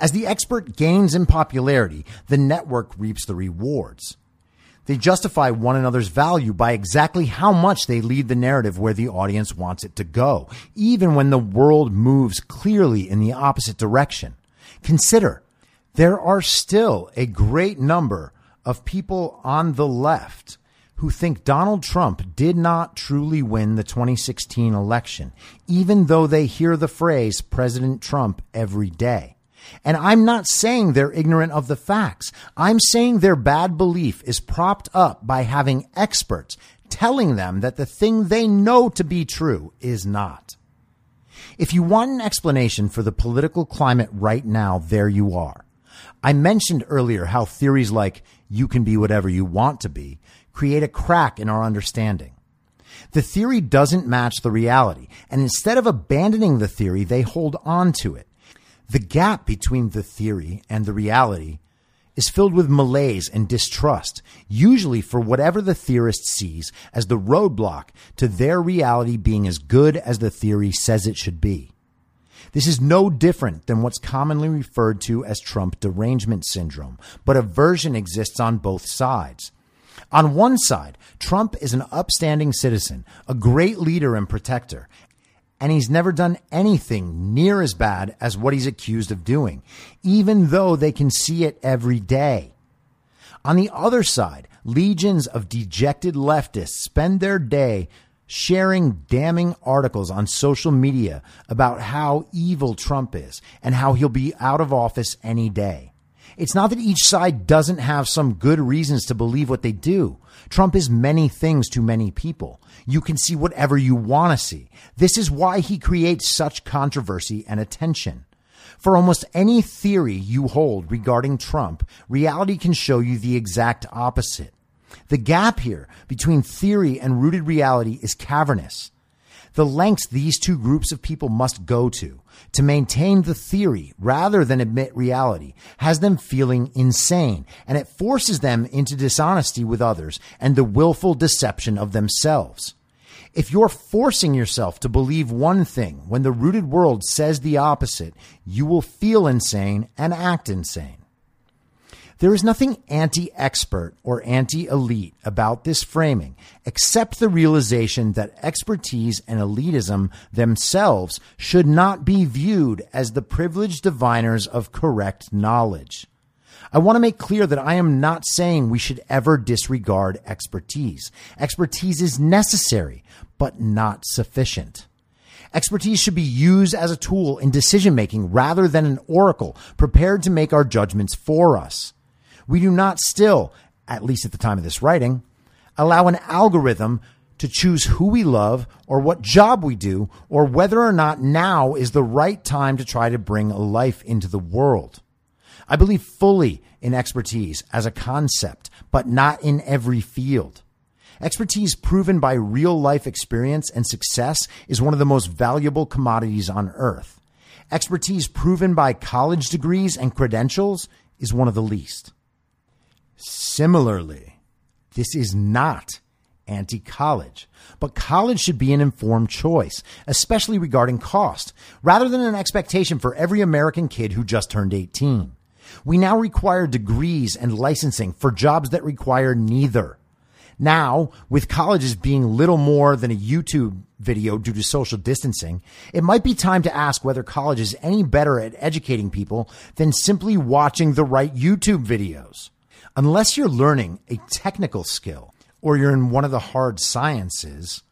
As the expert gains in popularity, the network reaps the rewards. They justify one another's value by exactly how much they lead the narrative where the audience wants it to go, even when the world moves clearly in the opposite direction. Consider, there are still a great number of people on the left who think Donald Trump did not truly win the twenty sixteen election, even though they hear the phrase President Trump every day. And I'm not saying they're ignorant of the facts. I'm saying their bad belief is propped up by having experts telling them that the thing they know to be true is not. If you want an explanation for the political climate right now, there you are. I mentioned earlier how theories like you can be whatever you want to be create a crack in our understanding. The theory doesn't match the reality, and instead of abandoning the theory, they hold on to it. The gap between the theory and the reality is filled with malaise and distrust, usually for whatever the theorist sees as the roadblock to their reality being as good as the theory says it should be. This is no different than what's commonly referred to as Trump derangement syndrome, but a version exists on both sides. On one side, Trump is an upstanding citizen, a great leader and protector, and he's never done anything near as bad as what he's accused of doing, even though they can see it every day. On the other side, legions of dejected leftists spend their day sharing damning articles on social media about how evil Trump is and how he'll be out of office any day. It's not that each side doesn't have some good reasons to believe what they do. Trump is many things to many people. You can see whatever you want to see. This is why he creates such controversy and attention. For almost any theory you hold regarding Trump, reality can show you the exact opposite. The gap here between theory and rooted reality is cavernous. the lengths these two groups of people must go to to maintain the theory rather than admit reality has them feeling insane, and it forces them into dishonesty with others and the willful deception of themselves. If you're forcing yourself to believe one thing when the rooted world says the opposite, you will feel insane and act insane. There is nothing anti-expert or anti-elite about this framing, except the realization that expertise and elitism themselves should not be viewed as the privileged diviners of correct knowledge. I want to make clear that I am not saying we should ever disregard expertise. Expertise is necessary, but not sufficient. Expertise should be used as a tool in decision-making rather than an oracle prepared to make our judgments for us. We do not still, at least at the time of this writing, allow an algorithm to choose who we love or what job we do or whether or not now is the right time to try to bring a life into the world. I believe fully in expertise as a concept, but not in every field. Expertise proven by real life experience and success is one of the most valuable commodities on earth. Expertise proven by college degrees and credentials is one of the least. Similarly, this is not anti-college, but college should be an informed choice, especially regarding cost, rather than an expectation for every American kid who just turned eighteen. We now require degrees and licensing for jobs that require neither. Now, with colleges being little more than a YouTube video due to social distancing, it might be time to ask whether college is any better at educating people than simply watching the right YouTube videos. Unless you're learning a technical skill or you're in one of the hard sciences,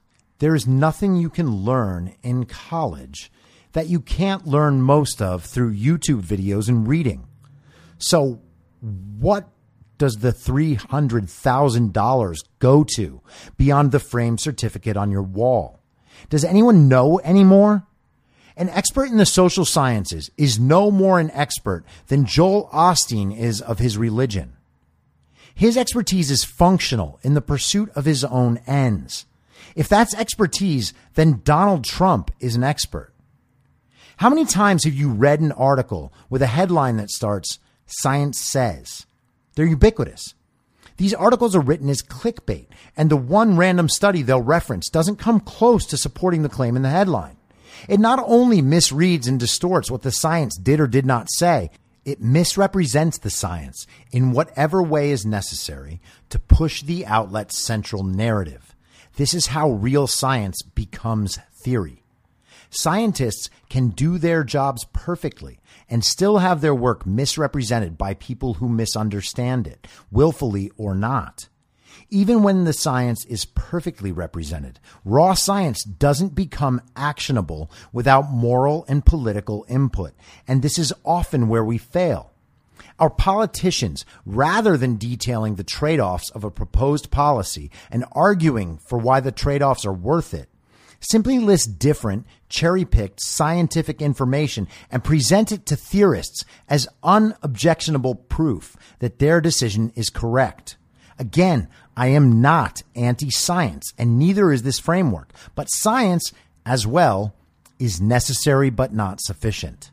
there is nothing you can learn in college that you can't learn most of through YouTube videos and reading. So what does the three hundred thousand dollars go to beyond the framed certificate on your wall? Does anyone know anymore? An expert in the social sciences is no more an expert than Joel Osteen is of his religion. His expertise is functional in the pursuit of his own ends. If that's expertise, then Donald Trump is an expert. How many times have you read an article with a headline that starts, "Science says"? They're ubiquitous. These articles are written as clickbait, and the one random study they'll reference doesn't come close to supporting the claim in the headline. It not only misreads and distorts what the science did or did not say, it misrepresents the science in whatever way is necessary to push the outlet's central narrative. This is how real science becomes theory. Scientists can do their jobs perfectly and still have their work misrepresented by people who misunderstand it, willfully or not. Even when the science is perfectly represented, raw science doesn't become actionable without moral and political input. And this is often where we fail. Our politicians, rather than detailing the trade-offs of a proposed policy and arguing for why the trade-offs are worth it, simply list different, cherry-picked scientific information and present it to theorists as unobjectionable proof that their decision is correct. Again, I am not anti-science, and neither is this framework, but science as well is necessary but not sufficient.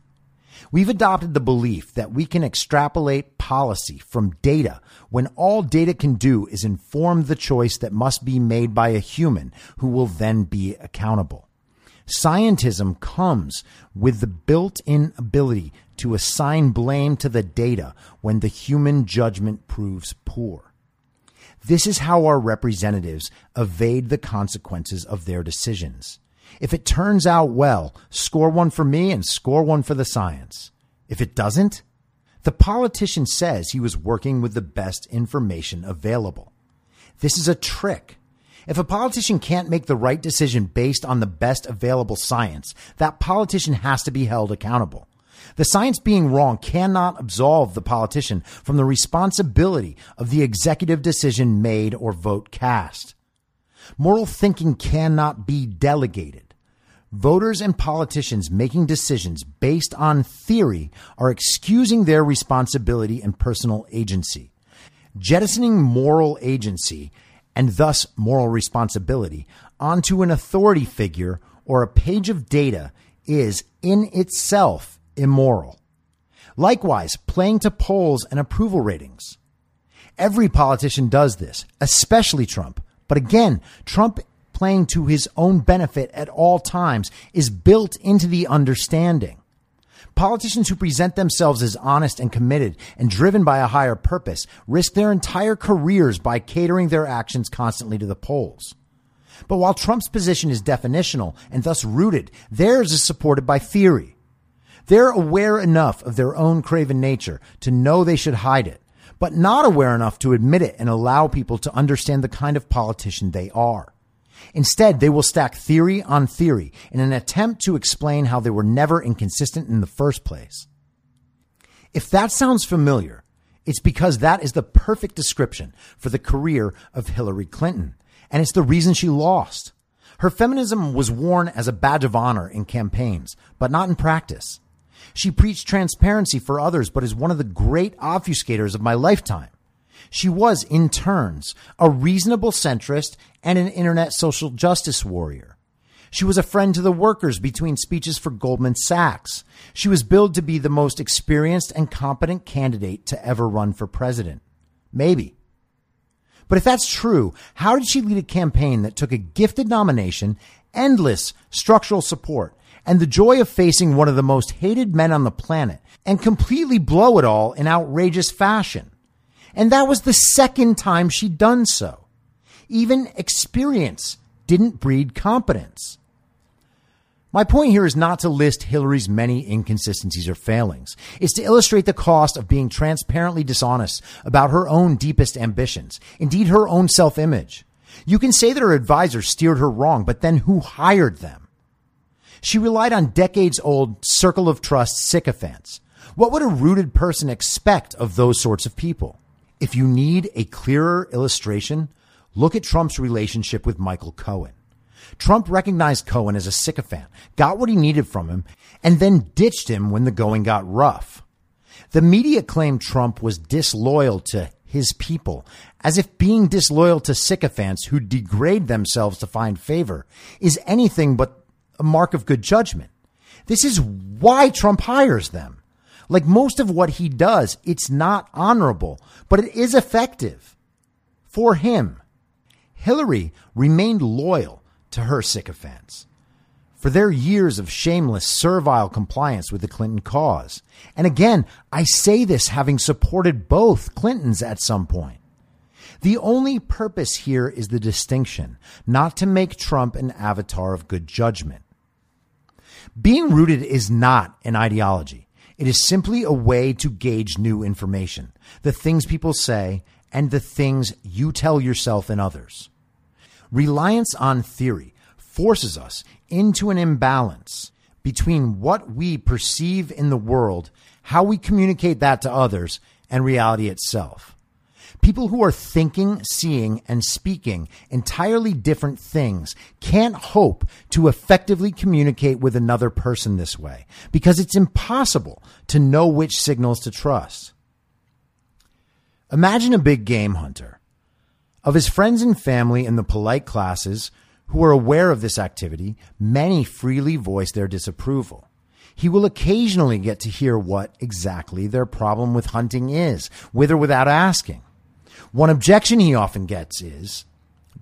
We've adopted the belief that we can extrapolate policy from data when all data can do is inform the choice that must be made by a human who will then be accountable. Scientism comes with the built-in ability to assign blame to the data when the human judgment proves poor. This is how our representatives evade the consequences of their decisions. If it turns out well, score one for me and score one for the science. If it doesn't, the politician says he was working with the best information available. This is a trick. If a politician can't make the right decision based on the best available science, that politician has to be held accountable. The science being wrong cannot absolve the politician from the responsibility of the executive decision made or vote cast. Moral thinking cannot be delegated. Voters and politicians making decisions based on theory are excusing their responsibility and personal agency, jettisoning moral agency and thus moral responsibility onto an authority figure or a page of data is in itself immoral. Likewise, playing to polls and approval ratings. Every politician does this, especially Trump. But again, Trump playing to his own benefit at all times is built into the understanding. Politicians who present themselves as honest and committed and driven by a higher purpose risk their entire careers by catering their actions constantly to the polls. But while Trump's position is definitional and thus rooted, theirs is supported by theory. They're aware enough of their own craven nature to know they should hide it, but not aware enough to admit it and allow people to understand the kind of politician they are. Instead, they will stack theory on theory in an attempt to explain how they were never inconsistent in the first place. If that sounds familiar, it's because that is the perfect description for the career of Hillary Clinton. And it's the reason she lost. Her feminism was worn as a badge of honor in campaigns, but not in practice. She preached transparency for others, but is one of the great obfuscators of my lifetime. She was, in turns, a reasonable centrist and an internet social justice warrior. She was a friend to the workers between speeches for Goldman Sachs. She was billed to be the most experienced and competent candidate to ever run for president. Maybe. But if that's true, how did she lead a campaign that took a gifted nomination, endless structural support, and the joy of facing one of the most hated men on the planet and completely blow it all in outrageous fashion? And that was the second time she'd done so. Even experience didn't breed competence. My point here is not to list Hillary's many inconsistencies or failings. It's to illustrate the cost of being transparently dishonest about her own deepest ambitions, indeed her own self-image. You can say that her advisors steered her wrong, but then who hired them? She relied on decades-old circle of trust sycophants. What would a rooted person expect of those sorts of people? If you need a clearer illustration, look at Trump's relationship with Michael Cohen. Trump recognized Cohen as a sycophant, got what he needed from him, and then ditched him when the going got rough. The media claimed Trump was disloyal to his people, as if being disloyal to sycophants who degrade themselves to find favor is anything but a mark of good judgment. This is why Trump hires them. Like most of what he does, it's not honorable, but it is effective. For him, Hillary remained loyal to her sycophants for their years of shameless, servile compliance with the Clinton cause. And again, I say this having supported both Clintons at some point. The only purpose here is the distinction, not to make Trump an avatar of good judgment. Being rooted is not an ideology. It is simply a way to gauge new information, the things people say and the things you tell yourself and others. Reliance on theory forces us into an imbalance between what we perceive in the world, how we communicate that to others, and reality itself. People who are thinking, seeing, and speaking entirely different things can't hope to effectively communicate with another person this way, because it's impossible to know which signals to trust. Imagine a big game hunter. Of his friends and family in the polite classes who are aware of this activity, many freely voice their disapproval. He will occasionally get to hear what exactly their problem with hunting is, with or without asking. One objection he often gets is,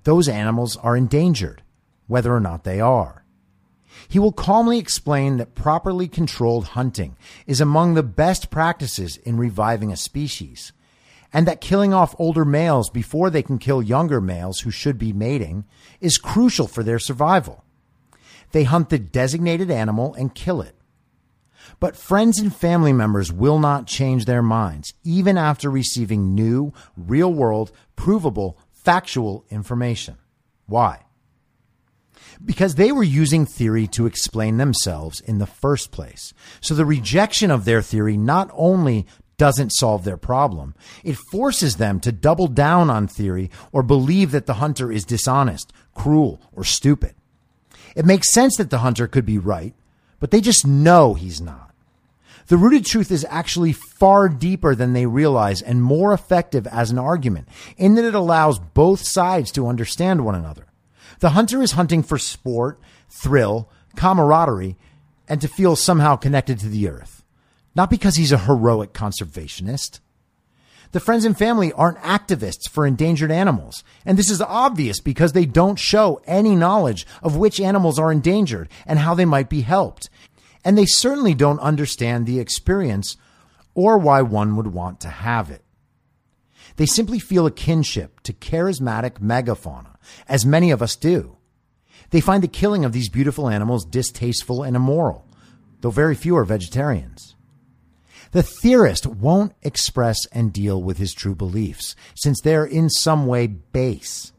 those animals are endangered, whether or not they are. He will calmly explain that properly controlled hunting is among the best practices in reviving a species, and that killing off older males before they can kill younger males who should be mating is crucial for their survival. They hunt the designated animal and kill it. But friends and family members will not change their minds, even after receiving new, real-world, provable, factual information. Why? Because they were using theory to explain themselves in the first place. So the rejection of their theory not only doesn't solve their problem. It forces them to double down on theory or believe that the hunter is dishonest, cruel, or stupid. It makes sense that the hunter could be right, but they just know he's not. The rooted truth is actually far deeper than they realize and more effective as an argument in that it allows both sides to understand one another. The hunter is hunting for sport, thrill, camaraderie and to feel somehow connected to the earth, not because he's a heroic conservationist. The friends and family aren't activists for endangered animals. And this is obvious because they don't show any knowledge of which animals are endangered and how they might be helped. And they certainly don't understand the experience or why one would want to have it. They simply feel a kinship to charismatic megafauna, as many of us do. They find the killing of these beautiful animals distasteful and immoral, though very few are vegetarians. The theorist won't express and deal with his true beliefs, since they're in some way base.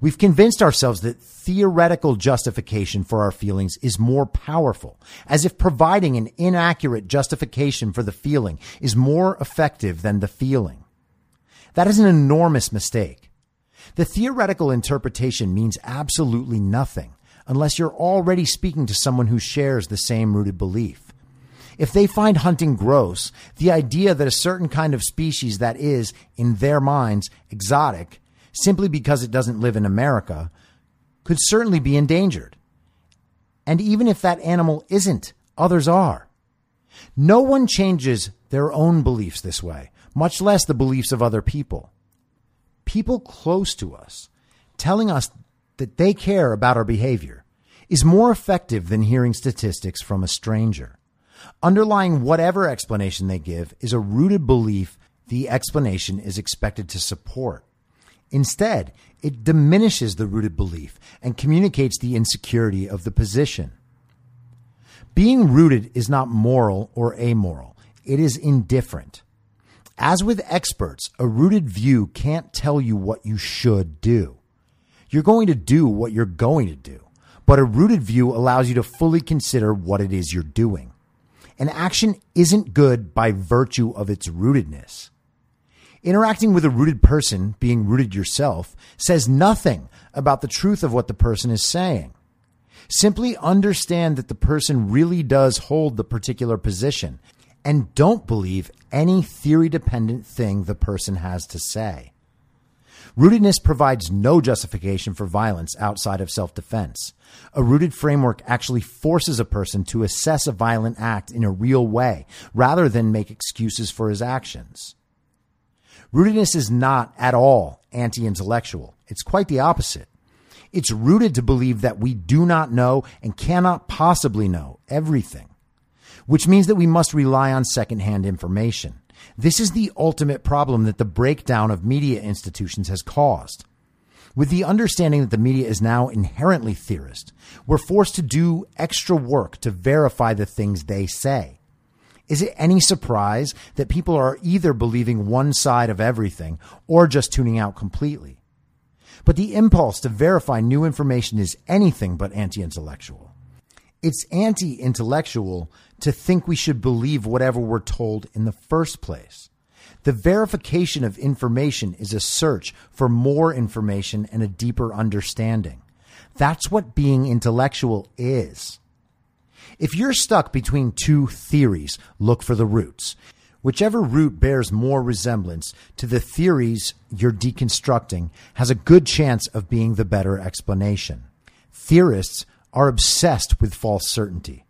We've convinced ourselves that theoretical justification for our feelings is more powerful, as if providing an inaccurate justification for the feeling is more effective than the feeling. That is an enormous mistake. The theoretical interpretation means absolutely nothing unless you're already speaking to someone who shares the same rooted belief. If they find hunting gross, the idea that a certain kind of species that is, in their minds, exotic, simply because it doesn't live in America, could certainly be endangered. And even if that animal isn't, others are. No one changes their own beliefs this way, much less the beliefs of other people. People close to us telling us that they care about our behavior is more effective than hearing statistics from a stranger. Underlying whatever explanation they give is a rooted belief the explanation is expected to support. Instead, it diminishes the rooted belief and communicates the insecurity of the position. Being rooted is not moral or amoral. It is indifferent. As with experts, a rooted view can't tell you what you should do. You're going to do what you're going to do, but a rooted view allows you to fully consider what it is you're doing. An action isn't good by virtue of its rootedness. Interacting with a rooted person, being rooted yourself, says nothing about the truth of what the person is saying. Simply understand that the person really does hold the particular position, and don't believe any theory-dependent thing the person has to say. Rootedness provides no justification for violence outside of self-defense. A rooted framework actually forces a person to assess a violent act in a real way, rather than make excuses for his actions. Rootedness is not at all anti-intellectual. It's quite the opposite. It's rooted to believe that we do not know and cannot possibly know everything, which means that we must rely on secondhand information. This is the ultimate problem that the breakdown of media institutions has caused. With the understanding that the media is now inherently theorist, we're forced to do extra work to verify the things they say. Is it any surprise that people are either believing one side of everything or just tuning out completely? But the impulse to verify new information is anything but anti-intellectual. It's anti-intellectual to think we should believe whatever we're told in the first place. The verification of information is a search for more information and a deeper understanding. That's what being intellectual is. If you're stuck between two theories, look for the roots. Whichever root bears more resemblance to the theories you're deconstructing has a good chance of being the better explanation. Theorists are obsessed with false certainty.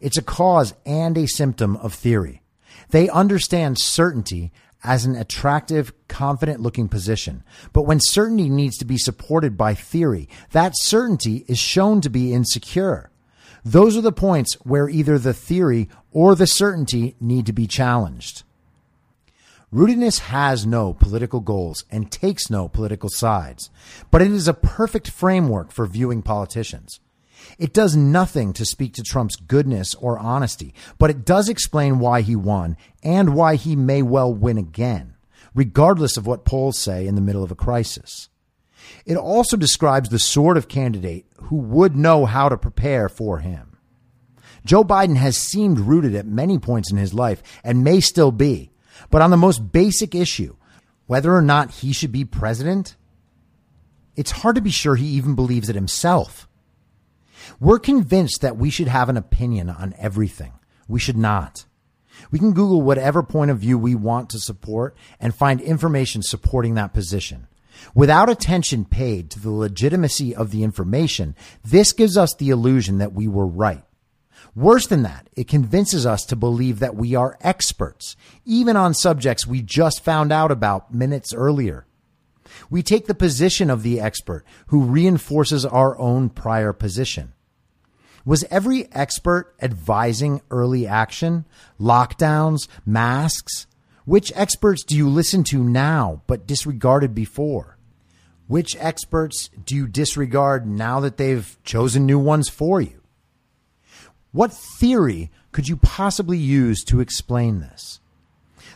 It's a cause and a symptom of theory. They understand certainty as an attractive, confident-looking position. But when certainty needs to be supported by theory, that certainty is shown to be insecure. Those are the points where either the theory or the certainty need to be challenged. Rootedness has no political goals and takes no political sides, but it is a perfect framework for viewing politicians. It does nothing to speak to Trump's goodness or honesty, but it does explain why he won and why he may well win again, regardless of what polls say in the middle of a crisis. It also describes the sort of candidate who would know how to prepare for him. Joe Biden has seemed rooted at many points in his life and may still be, but on the most basic issue, whether or not he should be president, it's hard to be sure he even believes it himself. We're convinced that we should have an opinion on everything. We should not. We can Google whatever point of view we want to support and find information supporting that position. Without attention paid to the legitimacy of the information, this gives us the illusion that we were right. Worse than that, it convinces us to believe that we are experts, even on subjects we just found out about minutes earlier. We take the position of the expert who reinforces our own prior position. Was every expert advising early action, lockdowns, masks? Which experts do you listen to now but disregarded before? Which experts do you disregard now that they've chosen new ones for you? What theory could you possibly use to explain this?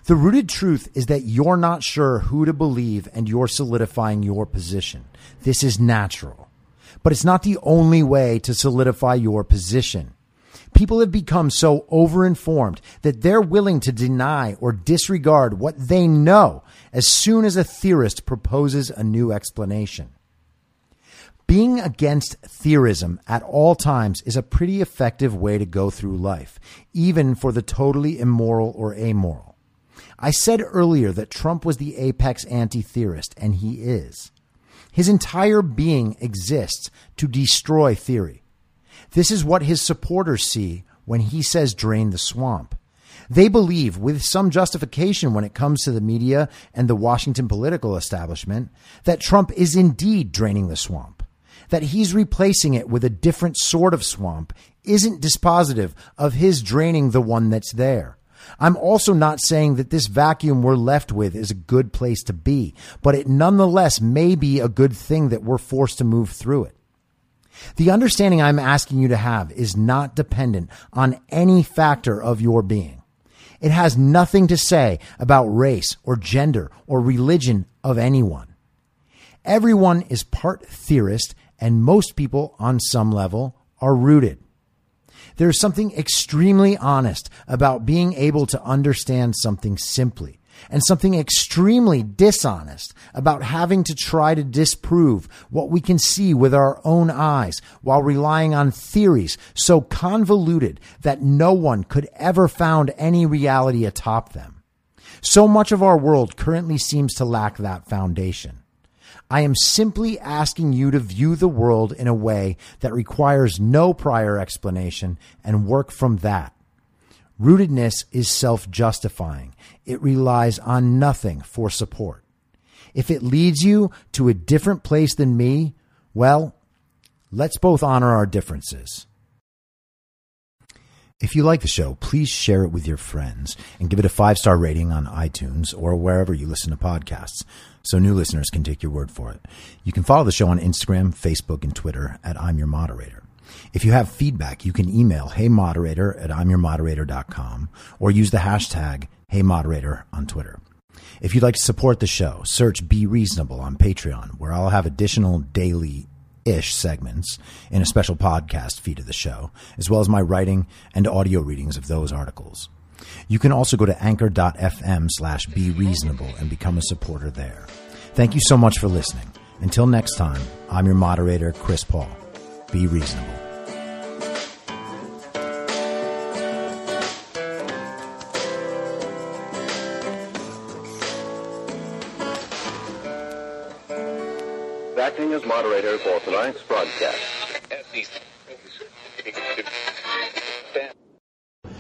The rooted truth is that you're not sure who to believe and you're solidifying your position. This is natural, but it's not the only way to solidify your position. People have become so overinformed that they're willing to deny or disregard what they know as soon as a theorist proposes a new explanation. Being against theorism at all times is a pretty effective way to go through life, even for the totally immoral or amoral. I said earlier that Trump was the apex anti-theorist, and he is. His entire being exists to destroy theory. This is what his supporters see when he says drain the swamp. They believe, with some justification when it comes to the media and the Washington political establishment, that Trump is indeed draining the swamp. That he's replacing it with a different sort of swamp isn't dispositive of his draining the one that's there. I'm also not saying that this vacuum we're left with is a good place to be, but it nonetheless may be a good thing that we're forced to move through it. The understanding I'm asking you to have is not dependent on any factor of your being. It has nothing to say about race or gender or religion of anyone. Everyone is part theorist, and most people on some level are rooted. There is something extremely honest about being able to understand something simply, and something extremely dishonest about having to try to disprove what we can see with our own eyes while relying on theories so convoluted that no one could ever found any reality atop them. So much of our world currently seems to lack that foundation. I am simply asking you to view the world in a way that requires no prior explanation and work from that. Rootedness is self-justifying. It relies on nothing for support. If it leads you to a different place than me, well, let's both honor our differences. If you like the show, please share it with your friends and give it a five-star rating on iTunes or wherever you listen to podcasts, so new listeners can take your word for it. You can follow the show on Instagram, Facebook, and Twitter at I'm Your Moderator. If you have feedback, you can email heymoderator at I'm Your Moderator dot com or use the hashtag heymoderator on Twitter. If you'd like to support the show, search Be Reasonable on Patreon, where I'll have additional daily-ish segments in a special podcast feed of the show, as well as my writing and audio readings of those articles. You can also go to anchor dot f m slash Be Reasonable and become a supporter there. Thank you so much for listening. Until next time, I'm your moderator, Chris Paul. Be reasonable. Acting as moderator for tonight's broadcast.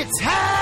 It's happening.